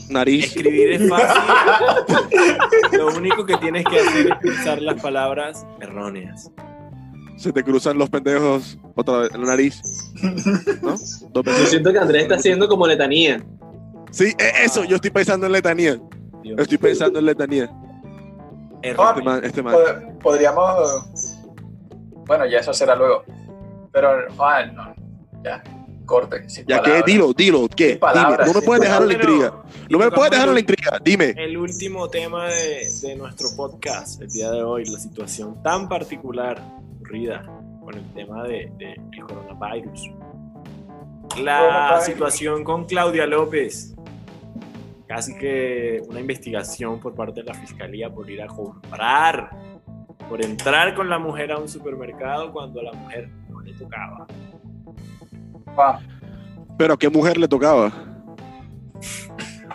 nariz. Escribir es fácil. Lo único que tienes que hacer es cruzar las palabras erróneas. Se te cruzan los pendejos otra vez en la nariz. ¿No? Yo siento que Andrés está haciendo como letanía. Sí, eso, yo estoy pensando en letanía. Dios. Estoy pensando en letanía. Este man, este man. Podríamos... Bueno, ya eso será luego. Pero, ah, no, ya. corte. Sin ya palabras. Que dilo, dilo, ¿qué? Palabras, dime. No me puedes dejar la intriga. No me puedes dejar la intriga, dime. El último tema de, de nuestro podcast el día de hoy, la situación tan particular ocurrida con el tema del de, de coronavirus. La coronavirus. Situación con Claudia López. Casi que una investigación por parte de la fiscalía por ir a comprar, por entrar con la mujer a un supermercado cuando a la mujer no le tocaba. Ah. ¿Pero a qué mujer le tocaba?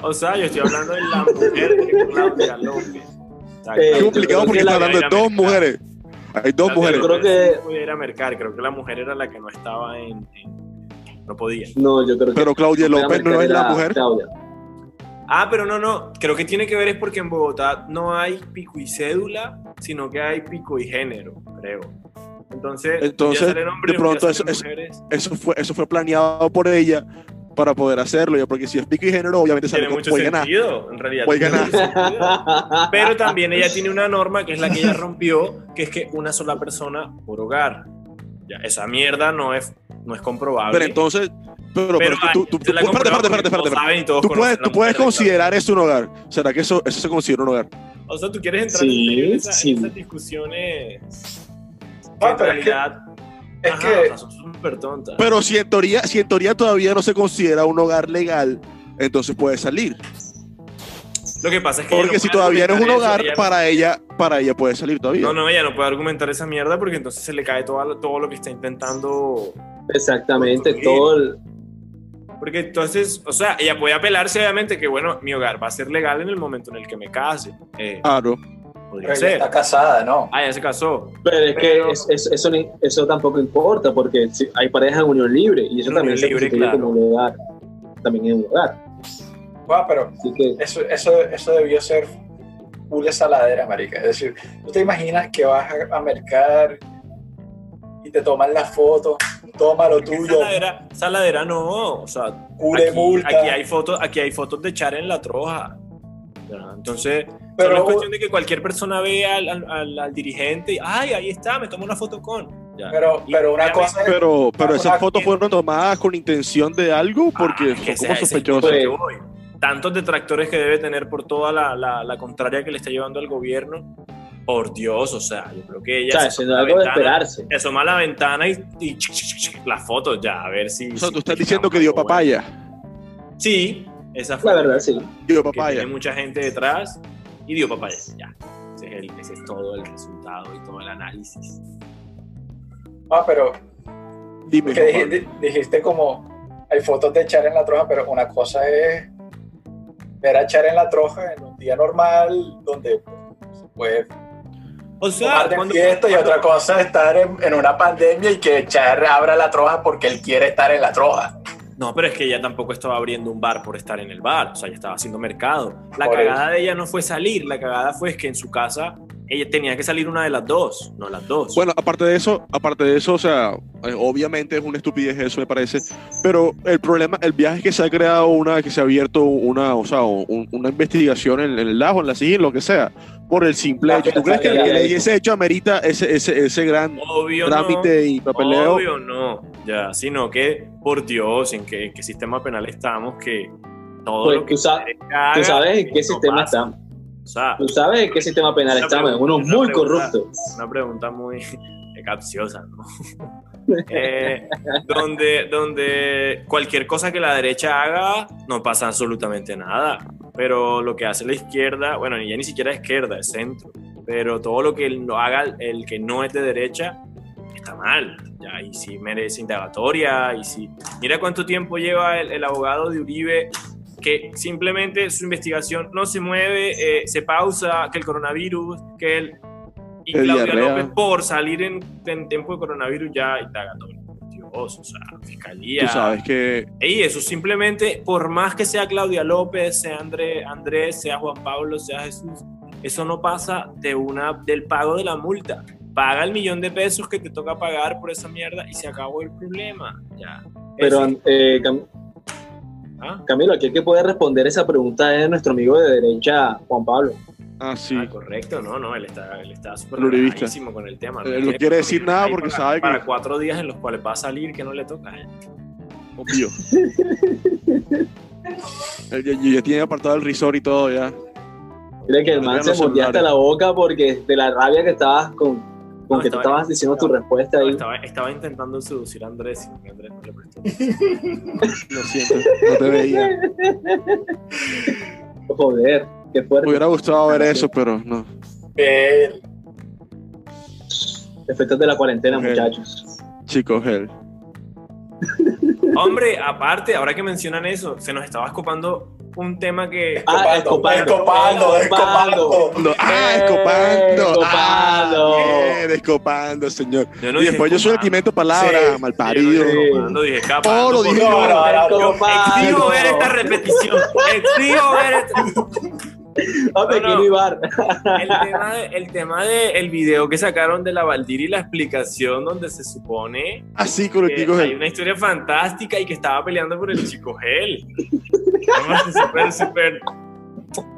O sea, yo estoy hablando de la mujer de Claudia López. O sea, eh, es complicado porque está hablando de dos mujeres. Hay dos mujeres. Yo creo que pudiera ir a mercar, creo que la mujer era la que no estaba en... en... no podía. No, yo creo que... Pero Claudia López no es la mujer. Claudia. Ah, pero no, no, creo que tiene que ver es porque en Bogotá no hay pico y cédula, sino que hay pico y género, creo. Entonces, Entonces hombres, de pronto eso, eso, eso, fue, eso fue planeado por ella para poder hacerlo, ya porque si es pico y género, obviamente tiene mucho sentido, en realidad. Puede ganar. Pero también ella tiene una norma que es la que ella rompió, que es que una sola persona por hogar. Ya, esa mierda no es, no es comprobable. Pero entonces... Pero, pero, pero tú, tú, tú, parte, parte, parte, parte, parte. tú puedes, tú puedes considerar eso un hogar. ¿Será que eso, eso se considera un hogar? O sea, tú quieres entrar sí, en esas sí. esa discusiones ah, en realidad es que, ajá, es que, o sea, son súper tontas. Pero si en, teoría, si en teoría todavía no se considera un hogar legal, entonces puede salir. Lo que pasa es que porque no si todavía no es un hogar, ella para, no... ella, para ella puede salir todavía. No, no, ella no puede argumentar esa mierda porque entonces se le cae todo, todo lo que está intentando. Exactamente, construir. todo el... Porque entonces, o sea, ella puede apelarse obviamente que, bueno, mi hogar va a ser legal en el momento en el que me case. Eh, claro. Podría pero ser. Ella está casada, ¿no? Ah, ya se casó. Pero es pero... que es, es, eso, eso tampoco importa porque hay parejas en unión libre y eso unión también libre, se constituye claro. como hogar. También es un hogar. Guau, wow, pero que... eso, eso, eso debió ser una saladera, marica. Es decir, ¿tú te imaginas que vas a, a mercar y te toman la foto? Toma lo tuyo. Saladera, saladera no, o sea, cure aquí, multa. Aquí hay fotos, aquí hay fotos de Char en la troja. ¿Verdad? Entonces, pero no es cuestión de que cualquier persona vea al, al, al dirigente y, ay, ahí está, me tomo una foto con. Ya. Pero, pero una cosa. Es, pero, pero esas fotos fueron tomadas con intención de algo, porque ah, es como sospechoso. Tantos detractores que debe tener por toda la, la, la contraria que le está llevando el gobierno. Por Dios, o sea, yo creo que ella o sea, se, asoma algo ventana, de esperarse. se asoma a la ventana y, y las fotos ya, a ver si... O sea, si tú estás diciendo que dio papaya. Bueno. Sí, esa fue la verdad, sí. Dio papaya. Hay mucha gente detrás y dio papaya, ya. Ese es, el, ese es todo el resultado y todo el análisis. Ah, pero... Dime. Dijiste, dijiste como, hay fotos de Char en la troja, pero una cosa es ver a Char en la troja en un día normal donde pues... O sea, cuando, fiesta cuando, y otra cosa es estar en, en una pandemia y que Char abra la troja porque él quiere estar en la troja. No, pero es que ella tampoco estaba abriendo un bar por estar en el bar, o sea, ella estaba haciendo mercado. La por cagada eso. de ella no fue salir, la cagada fue que en su casa ella tenía que salir una de las dos, no las dos. Bueno, aparte de eso, aparte de eso, o sea, obviamente es una estupidez eso, me parece, pero el problema, el viaje es que se ha creado una, que se ha abierto una, o sea, un, una investigación en, en el lajo, en la silla, en lo que sea. Por el simple hecho. ¿Tú crees que el, ese hecho amerita ese, ese, ese gran obvio trámite no, y papeleo? Obvio no, ya, sino que, por Dios, ¿en qué, en qué sistema penal estamos? Que todo pues lo que tú, sa haga, tú sabes en qué sistema pasa. estamos. O sea, tú sabes en qué sistema penal estamos, en uno muy corrupto. Una pregunta muy capciosa, ¿no? eh, donde, donde cualquier cosa que la derecha haga no pasa absolutamente nada. Pero lo que hace la izquierda, bueno, ya ni siquiera es izquierda, es centro, pero todo lo que lo haga el que no es de derecha está mal, ya, y si merece indagatoria, y si... Mira cuánto tiempo lleva el, el abogado de Uribe, que simplemente su investigación no se mueve, eh, se pausa, que el coronavirus, que el... Y el Claudia diarrea. López por salir en, en tiempo de coronavirus ya indagatoria. Dios, o sea, fiscalía. Tú sabes que... Y eso simplemente, por más que sea Claudia López, sea André, Andrés, sea Juan Pablo, sea Jesús, eso no pasa de una, del pago de la multa. Paga el millón de pesos que te toca pagar por esa mierda y se acabó el problema. Ya. Pero, eh, Cam... ¿Ah? Camilo, aquí hay que poder responder esa pregunta es nuestro amigo de derecha, Juan Pablo. Ah, sí. Ah, correcto, no, no, él está él está súper relajadísimo con el tema. No eh, quiere decir nada porque para, sabe que... Para cuatro días en los cuales va a salir que no le toca. Eh. obvio. Yo, yo, yo tenía apartado el risor y todo ya. Mira que el man se mordía hasta la boca porque de la rabia que estabas con, con no, que estaba, tú estabas diciendo estaba, tu respuesta ahí. Estaba, estaba intentando seducir a Andrés y Andrés no le prestó. Lo siento, no te veía. Joder, qué fuerte. Me hubiera gustado ver eso, pero no. Gel. Efectos de la cuarentena, gel. Muchachos. Chicos, gel. Hombre, aparte, ahora que mencionan eso, se nos estaba escopando un tema que... Ah, escopando, escopando, escopando. escopando. Ah, escopando. Escopando. Ah, escopando, señor. Yo no y después escopando. Yo soy un alimento palabra, sí, malparido. No dije escapando. Todo lo dije. No, no, no, exijo ver esta repetición. Exijo ver esta... No, te quiero ibar. El tema de, el tema de el video que sacaron de la Valdiri, la explicación donde se supone así con el que chico hay gel. Una historia fantástica y que estaba peleando por el chico gel. Súper, súper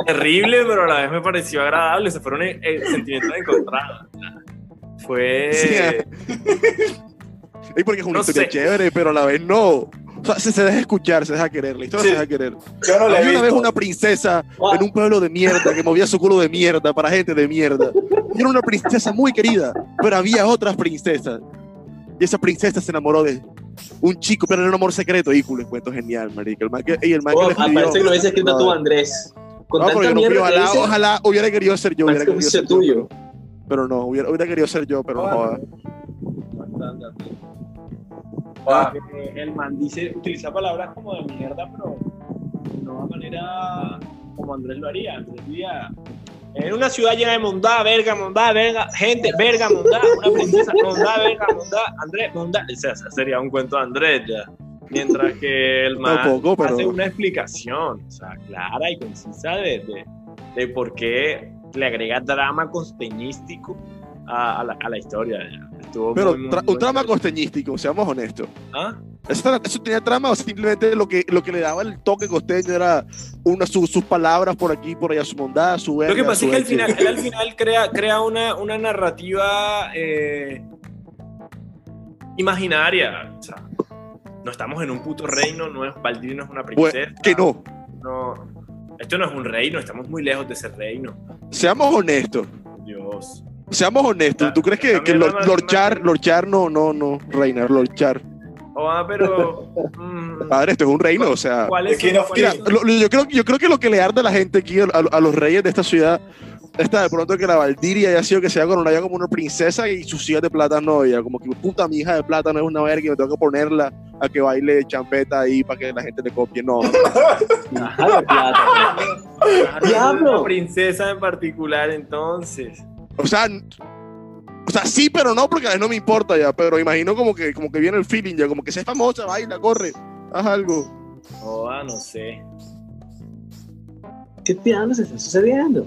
terrible, pero a la vez me pareció agradable. Se fueron en, en sentimientos encontrados. Fue. Sí, es porque es una no historia sé. Chévere, pero a la vez no. O sea, se, se deja escuchar, se deja querer, la historia sí. Se deja querer. Yo no le Había una vez una princesa wow. en un pueblo de mierda que movía su culo de mierda para gente de mierda. Y era una princesa muy querida, pero había otras princesas. Y esa princesa se enamoró de un chico, pero era un amor secreto. Y culo, el cuento genial, marica. El man que, y el man oh, que le escribió, parece que lo hubiese escrito tú, Andrés. Con no, tanta mierda no, ojalá, dice, ojalá hubiera querido ser yo. Hubiera querido ser tuyo. Yo, pero no, hubiera, hubiera querido ser yo, pero ah, no. Bastante, ah. El man dice, utiliza palabras como de mierda, pero no de manera como Andrés lo haría. Andrés diría, en una ciudad llena de mondá, verga, mondá, verga, gente, verga, mondá, una princesa, mondá, verga, mondá, Andrés, mondá. O sea, sería un cuento de Andrés ya. Mientras que el man Tampoco, pero... hace una explicación, o sea, clara y concisa de, de, de por qué le agrega drama costeñístico a, a, la, a la historia ya. Estuvo pero muy, tra- muy un trama costeñístico, seamos honestos. ¿Ah? ¿Eso, eso tenía trama o simplemente lo que, lo que le daba el toque costeño era una, su, sus palabras por aquí, por allá, su bondad, su verga? Lo que pasa es que al final, él al final crea, crea una, una narrativa eh, imaginaria. O sea, no estamos en un puto reino, no es Valdiri, no es una princesa. Bueno, que no. no. Esto no es un reino, estamos muy lejos de ese reino. Seamos honestos. Dios. Seamos honestos, ¿tú crees que, que Lord, no, no, Lord, Char, Lord Char no, no, no, reina, Lord Char? Oh, ah, pero... Mmm, padre, esto es un reino, o sea... ¿Cuál es? Mira, ¿cuál es? Lo, yo, creo, yo creo que lo que le arde a la gente aquí, a, a los reyes de esta ciudad, está de pronto que la Valdiri haya sido que sea coronada como una princesa y sus hijas de plátano, ya como que puta, mi hija de plátano es una verga y me tengo que ponerla a que baile champeta ahí para que la gente le copie, no. Ajá, de plátano. ¡Diablo! Una princesa en particular, entonces... O sea, o sea, sí, pero no, porque a veces no me importa ya, pero imagino como que, como que viene el feeling ya, como que seas famosa, baila, corre, haz algo. Oh, ah, no sé. ¿Qué diablos está sucediendo?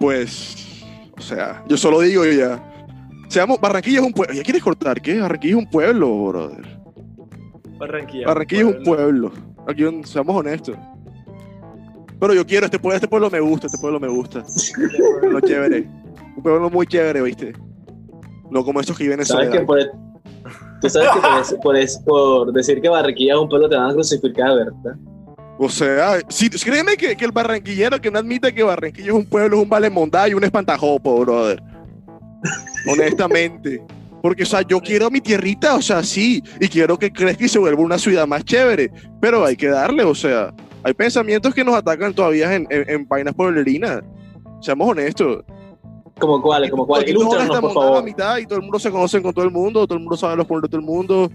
Pues, o sea, yo solo digo ya, seamos, Barranquilla es un pueblo, ¿ya quieres cortar qué? Barranquilla es un pueblo, brother. Barranquilla. Barranquilla es un pueblo, aquí seamos honestos. Pero yo quiero, este pueblo, este pueblo me gusta, este pueblo me gusta. Lo chévere. Un pueblo muy chévere, ¿viste? No como estos que viven en soledad. Que por el, tú sabes que por, eso, por, eso, por decir que Barranquilla es un pueblo te van a crucificar, ¿verdad? O sea, si, créeme que, que el barranquillero que no admite que Barranquilla es un pueblo es un valemondá y un espantajopo, brother. Honestamente. Porque, o sea, yo quiero mi tierrita, o sea, sí. Y quiero que crezca y se vuelva una ciudad más chévere. Pero hay que darle, o sea... Hay pensamientos que nos atacan todavía en, en, en vainas pueblerinas. Seamos honestos. ¿Como cuáles? ¿Como cuáles? Ilústranos, por favor. La mitad y todo el mundo se conoce con todo el mundo, todo el mundo sabe los pueblos de todo el mundo,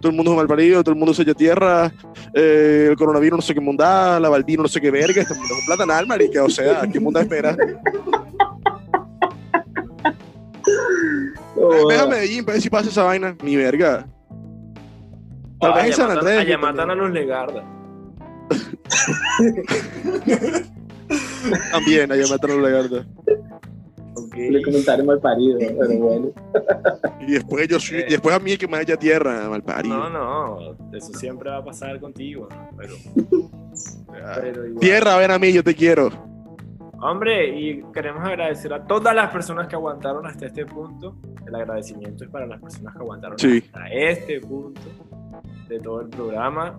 todo el mundo es malparido, todo el mundo se echa tierra, eh, el coronavirus no sé qué mondá, la Valdino no sé qué verga, este mundo es un platanal, marica, o sea, ¿qué mundo esperas? Venga a Medellín para ver si pasa esa vaina, mi verga. Tal vez en San Andrés. Allá matan a los Legarda. También, allá me atrajo la garda. Okay. Le comentaron mal parido, pero bueno. Y después, yo soy, eh. después a mí es que me haya tierra, mal parido. No, no, eso siempre va a pasar contigo. Pero, pero igual. Tierra, ven a mí, yo te quiero. Hombre, y queremos agradecer a todas las personas que aguantaron hasta este punto. El agradecimiento es para las personas que aguantaron sí. hasta este punto. de todo el programa.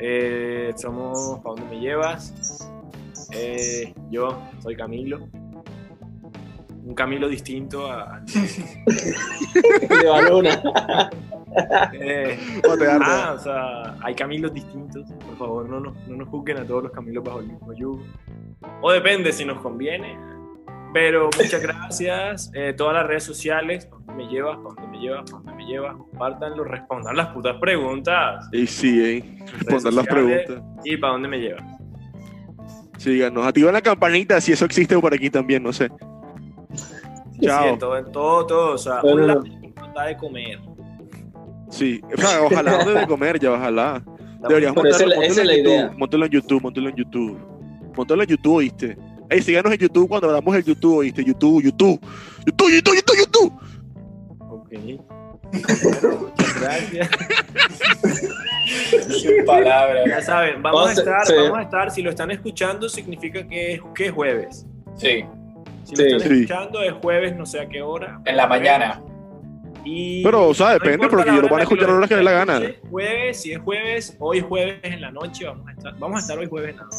Eh, somos Pa' Dónde Me Llevas. Eh, yo soy Camilo. Un Camilo distinto a... a... de Evaluna. Eh, ah, o sea, hay Camilos distintos. Por favor, no nos, no nos juzguen a todos los Camilos bajo el mismo yugo. O depende si nos conviene. Pero muchas gracias. Eh, todas las redes sociales, Pa' Dónde Me Llevas, Pa' Dónde Me Llevas, Pa' Dónde Me Llevas. Compártanlo, respondan las putas preguntas. Y sí, eh. respondan las preguntas. Y Pa' Dónde Me Llevas. Síganos, activan la campanita si eso existe por aquí también, no sé. Sí, chao. Sí, todo, todo, todo. O sea, un lado de comer. Sí, o sea, ojalá no debe comer, ya, ojalá. Deberías montarlo, montarlo en YouTube, montarlo en YouTube, montarlo en YouTube. Montarlo en YouTube, ¿oíste? Ey, síganos en YouTube cuando hablamos del YouTube, ¿oíste? YouTube, YouTube, YouTube, YouTube, YouTube, YouTube. Ok. Bueno, muchas gracias. Sin palabras. Ya saben, vamos, vamos a estar, sí. vamos a estar, si lo están escuchando significa que es, que es jueves. Sí. Si sí. lo están escuchando es jueves, no sé a qué hora. En la mañana. Y pero, o sea, depende, no porque yo lo van a escuchar a la hora que les dé la gana. Jueves, si es jueves, hoy jueves en la noche vamos a estar. Vamos a estar hoy jueves en la noche.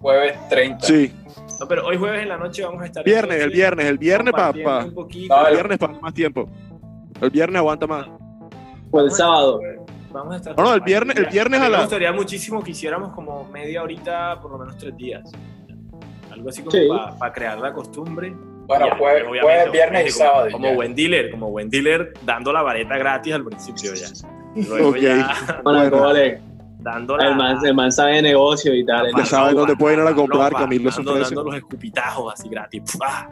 jueves treinta Sí. No, pero hoy jueves en la noche vamos a estar. Viernes, el viernes, el viernes para. Pa, no, el viernes para más tiempo. El viernes aguanta más. O el sábado. Vamos a estar. No, no, el viernes, el viernes a la. Me gustaría muchísimo que hiciéramos como media horita, por lo menos tres días. Algo así como sí. para pa crear la costumbre. Bueno, ya, jueves, jueves, viernes y sábado. Como, como buen dealer, como buen dealer, dando la vareta gratis al principio ya. Luego okay. ya bueno, bueno, vale. Dando la, el, man, el man sabe de negocio y tal. Ya sabe dónde pueden ir a comprar, Camilo. Dando, dando los escupitajos así gratis. ¡Pah!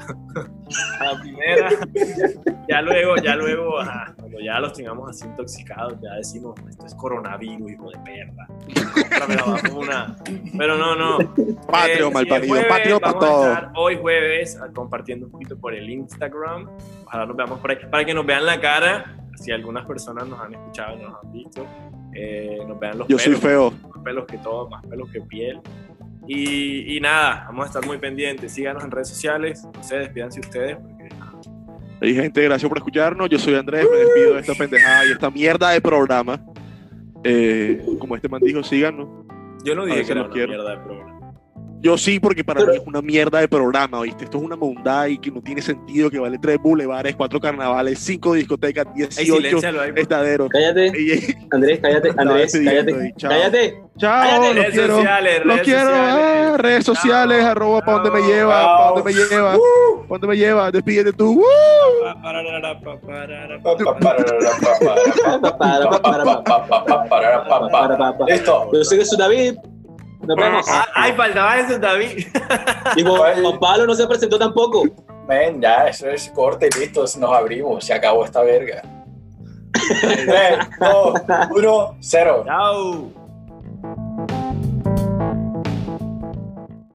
A la primera. Ya luego, ya luego, ajá, cuando ya los tengamos así intoxicados, ya decimos, esto es coronavirus, hijo de perra. Cómprame la vacuna. Pero no, no. Patrio, eh, malparido. Si Patrio para todos. Hoy jueves compartiendo un poquito por el Instagram. Ojalá nos veamos por ahí. Para que nos vean la cara. Si algunas personas nos han escuchado, nos han visto. Eh, nos vean los Yo pelos, soy feo. Más pelos que todo, más pelos que piel. Y, y nada, vamos a estar muy pendientes. Síganos en redes sociales. No sé, despídanse ustedes. Porque... Hey, gente, gracias por escucharnos. Yo soy Andrés. Me despido de esta pendejada y esta mierda de programa. Eh, como este man dijo, síganos. Yo no dije que era una quiero. mierda de programa. Yo sí, porque para Pero... mí es una mierda de programa, ¿viste? Esto es una mundada y que no tiene sentido, que vale tres bulevares, cuatro carnavales, cinco discotecas, dieciocho estaderos. Cállate, Andrés, cállate, Andrés, cállate, chao. cállate. Chao, cállate. los redes quiero, sociales, los redes quiero, sociales. Ah, redes sociales, chao, arroba Pa' Dónde Me Llevas, Pa' Dónde Me Llevas, uh, Pa' Dónde Me Llevas, despídete tú. Listo. Yo soy David. Nos vemos. Ah, ay, faltaba eso, David. Y Juan Pablo no se presentó tampoco. Ven, ya, eso es corte, listo, nos abrimos, se acabó esta verga. tres, dos, uno, cero. Chao.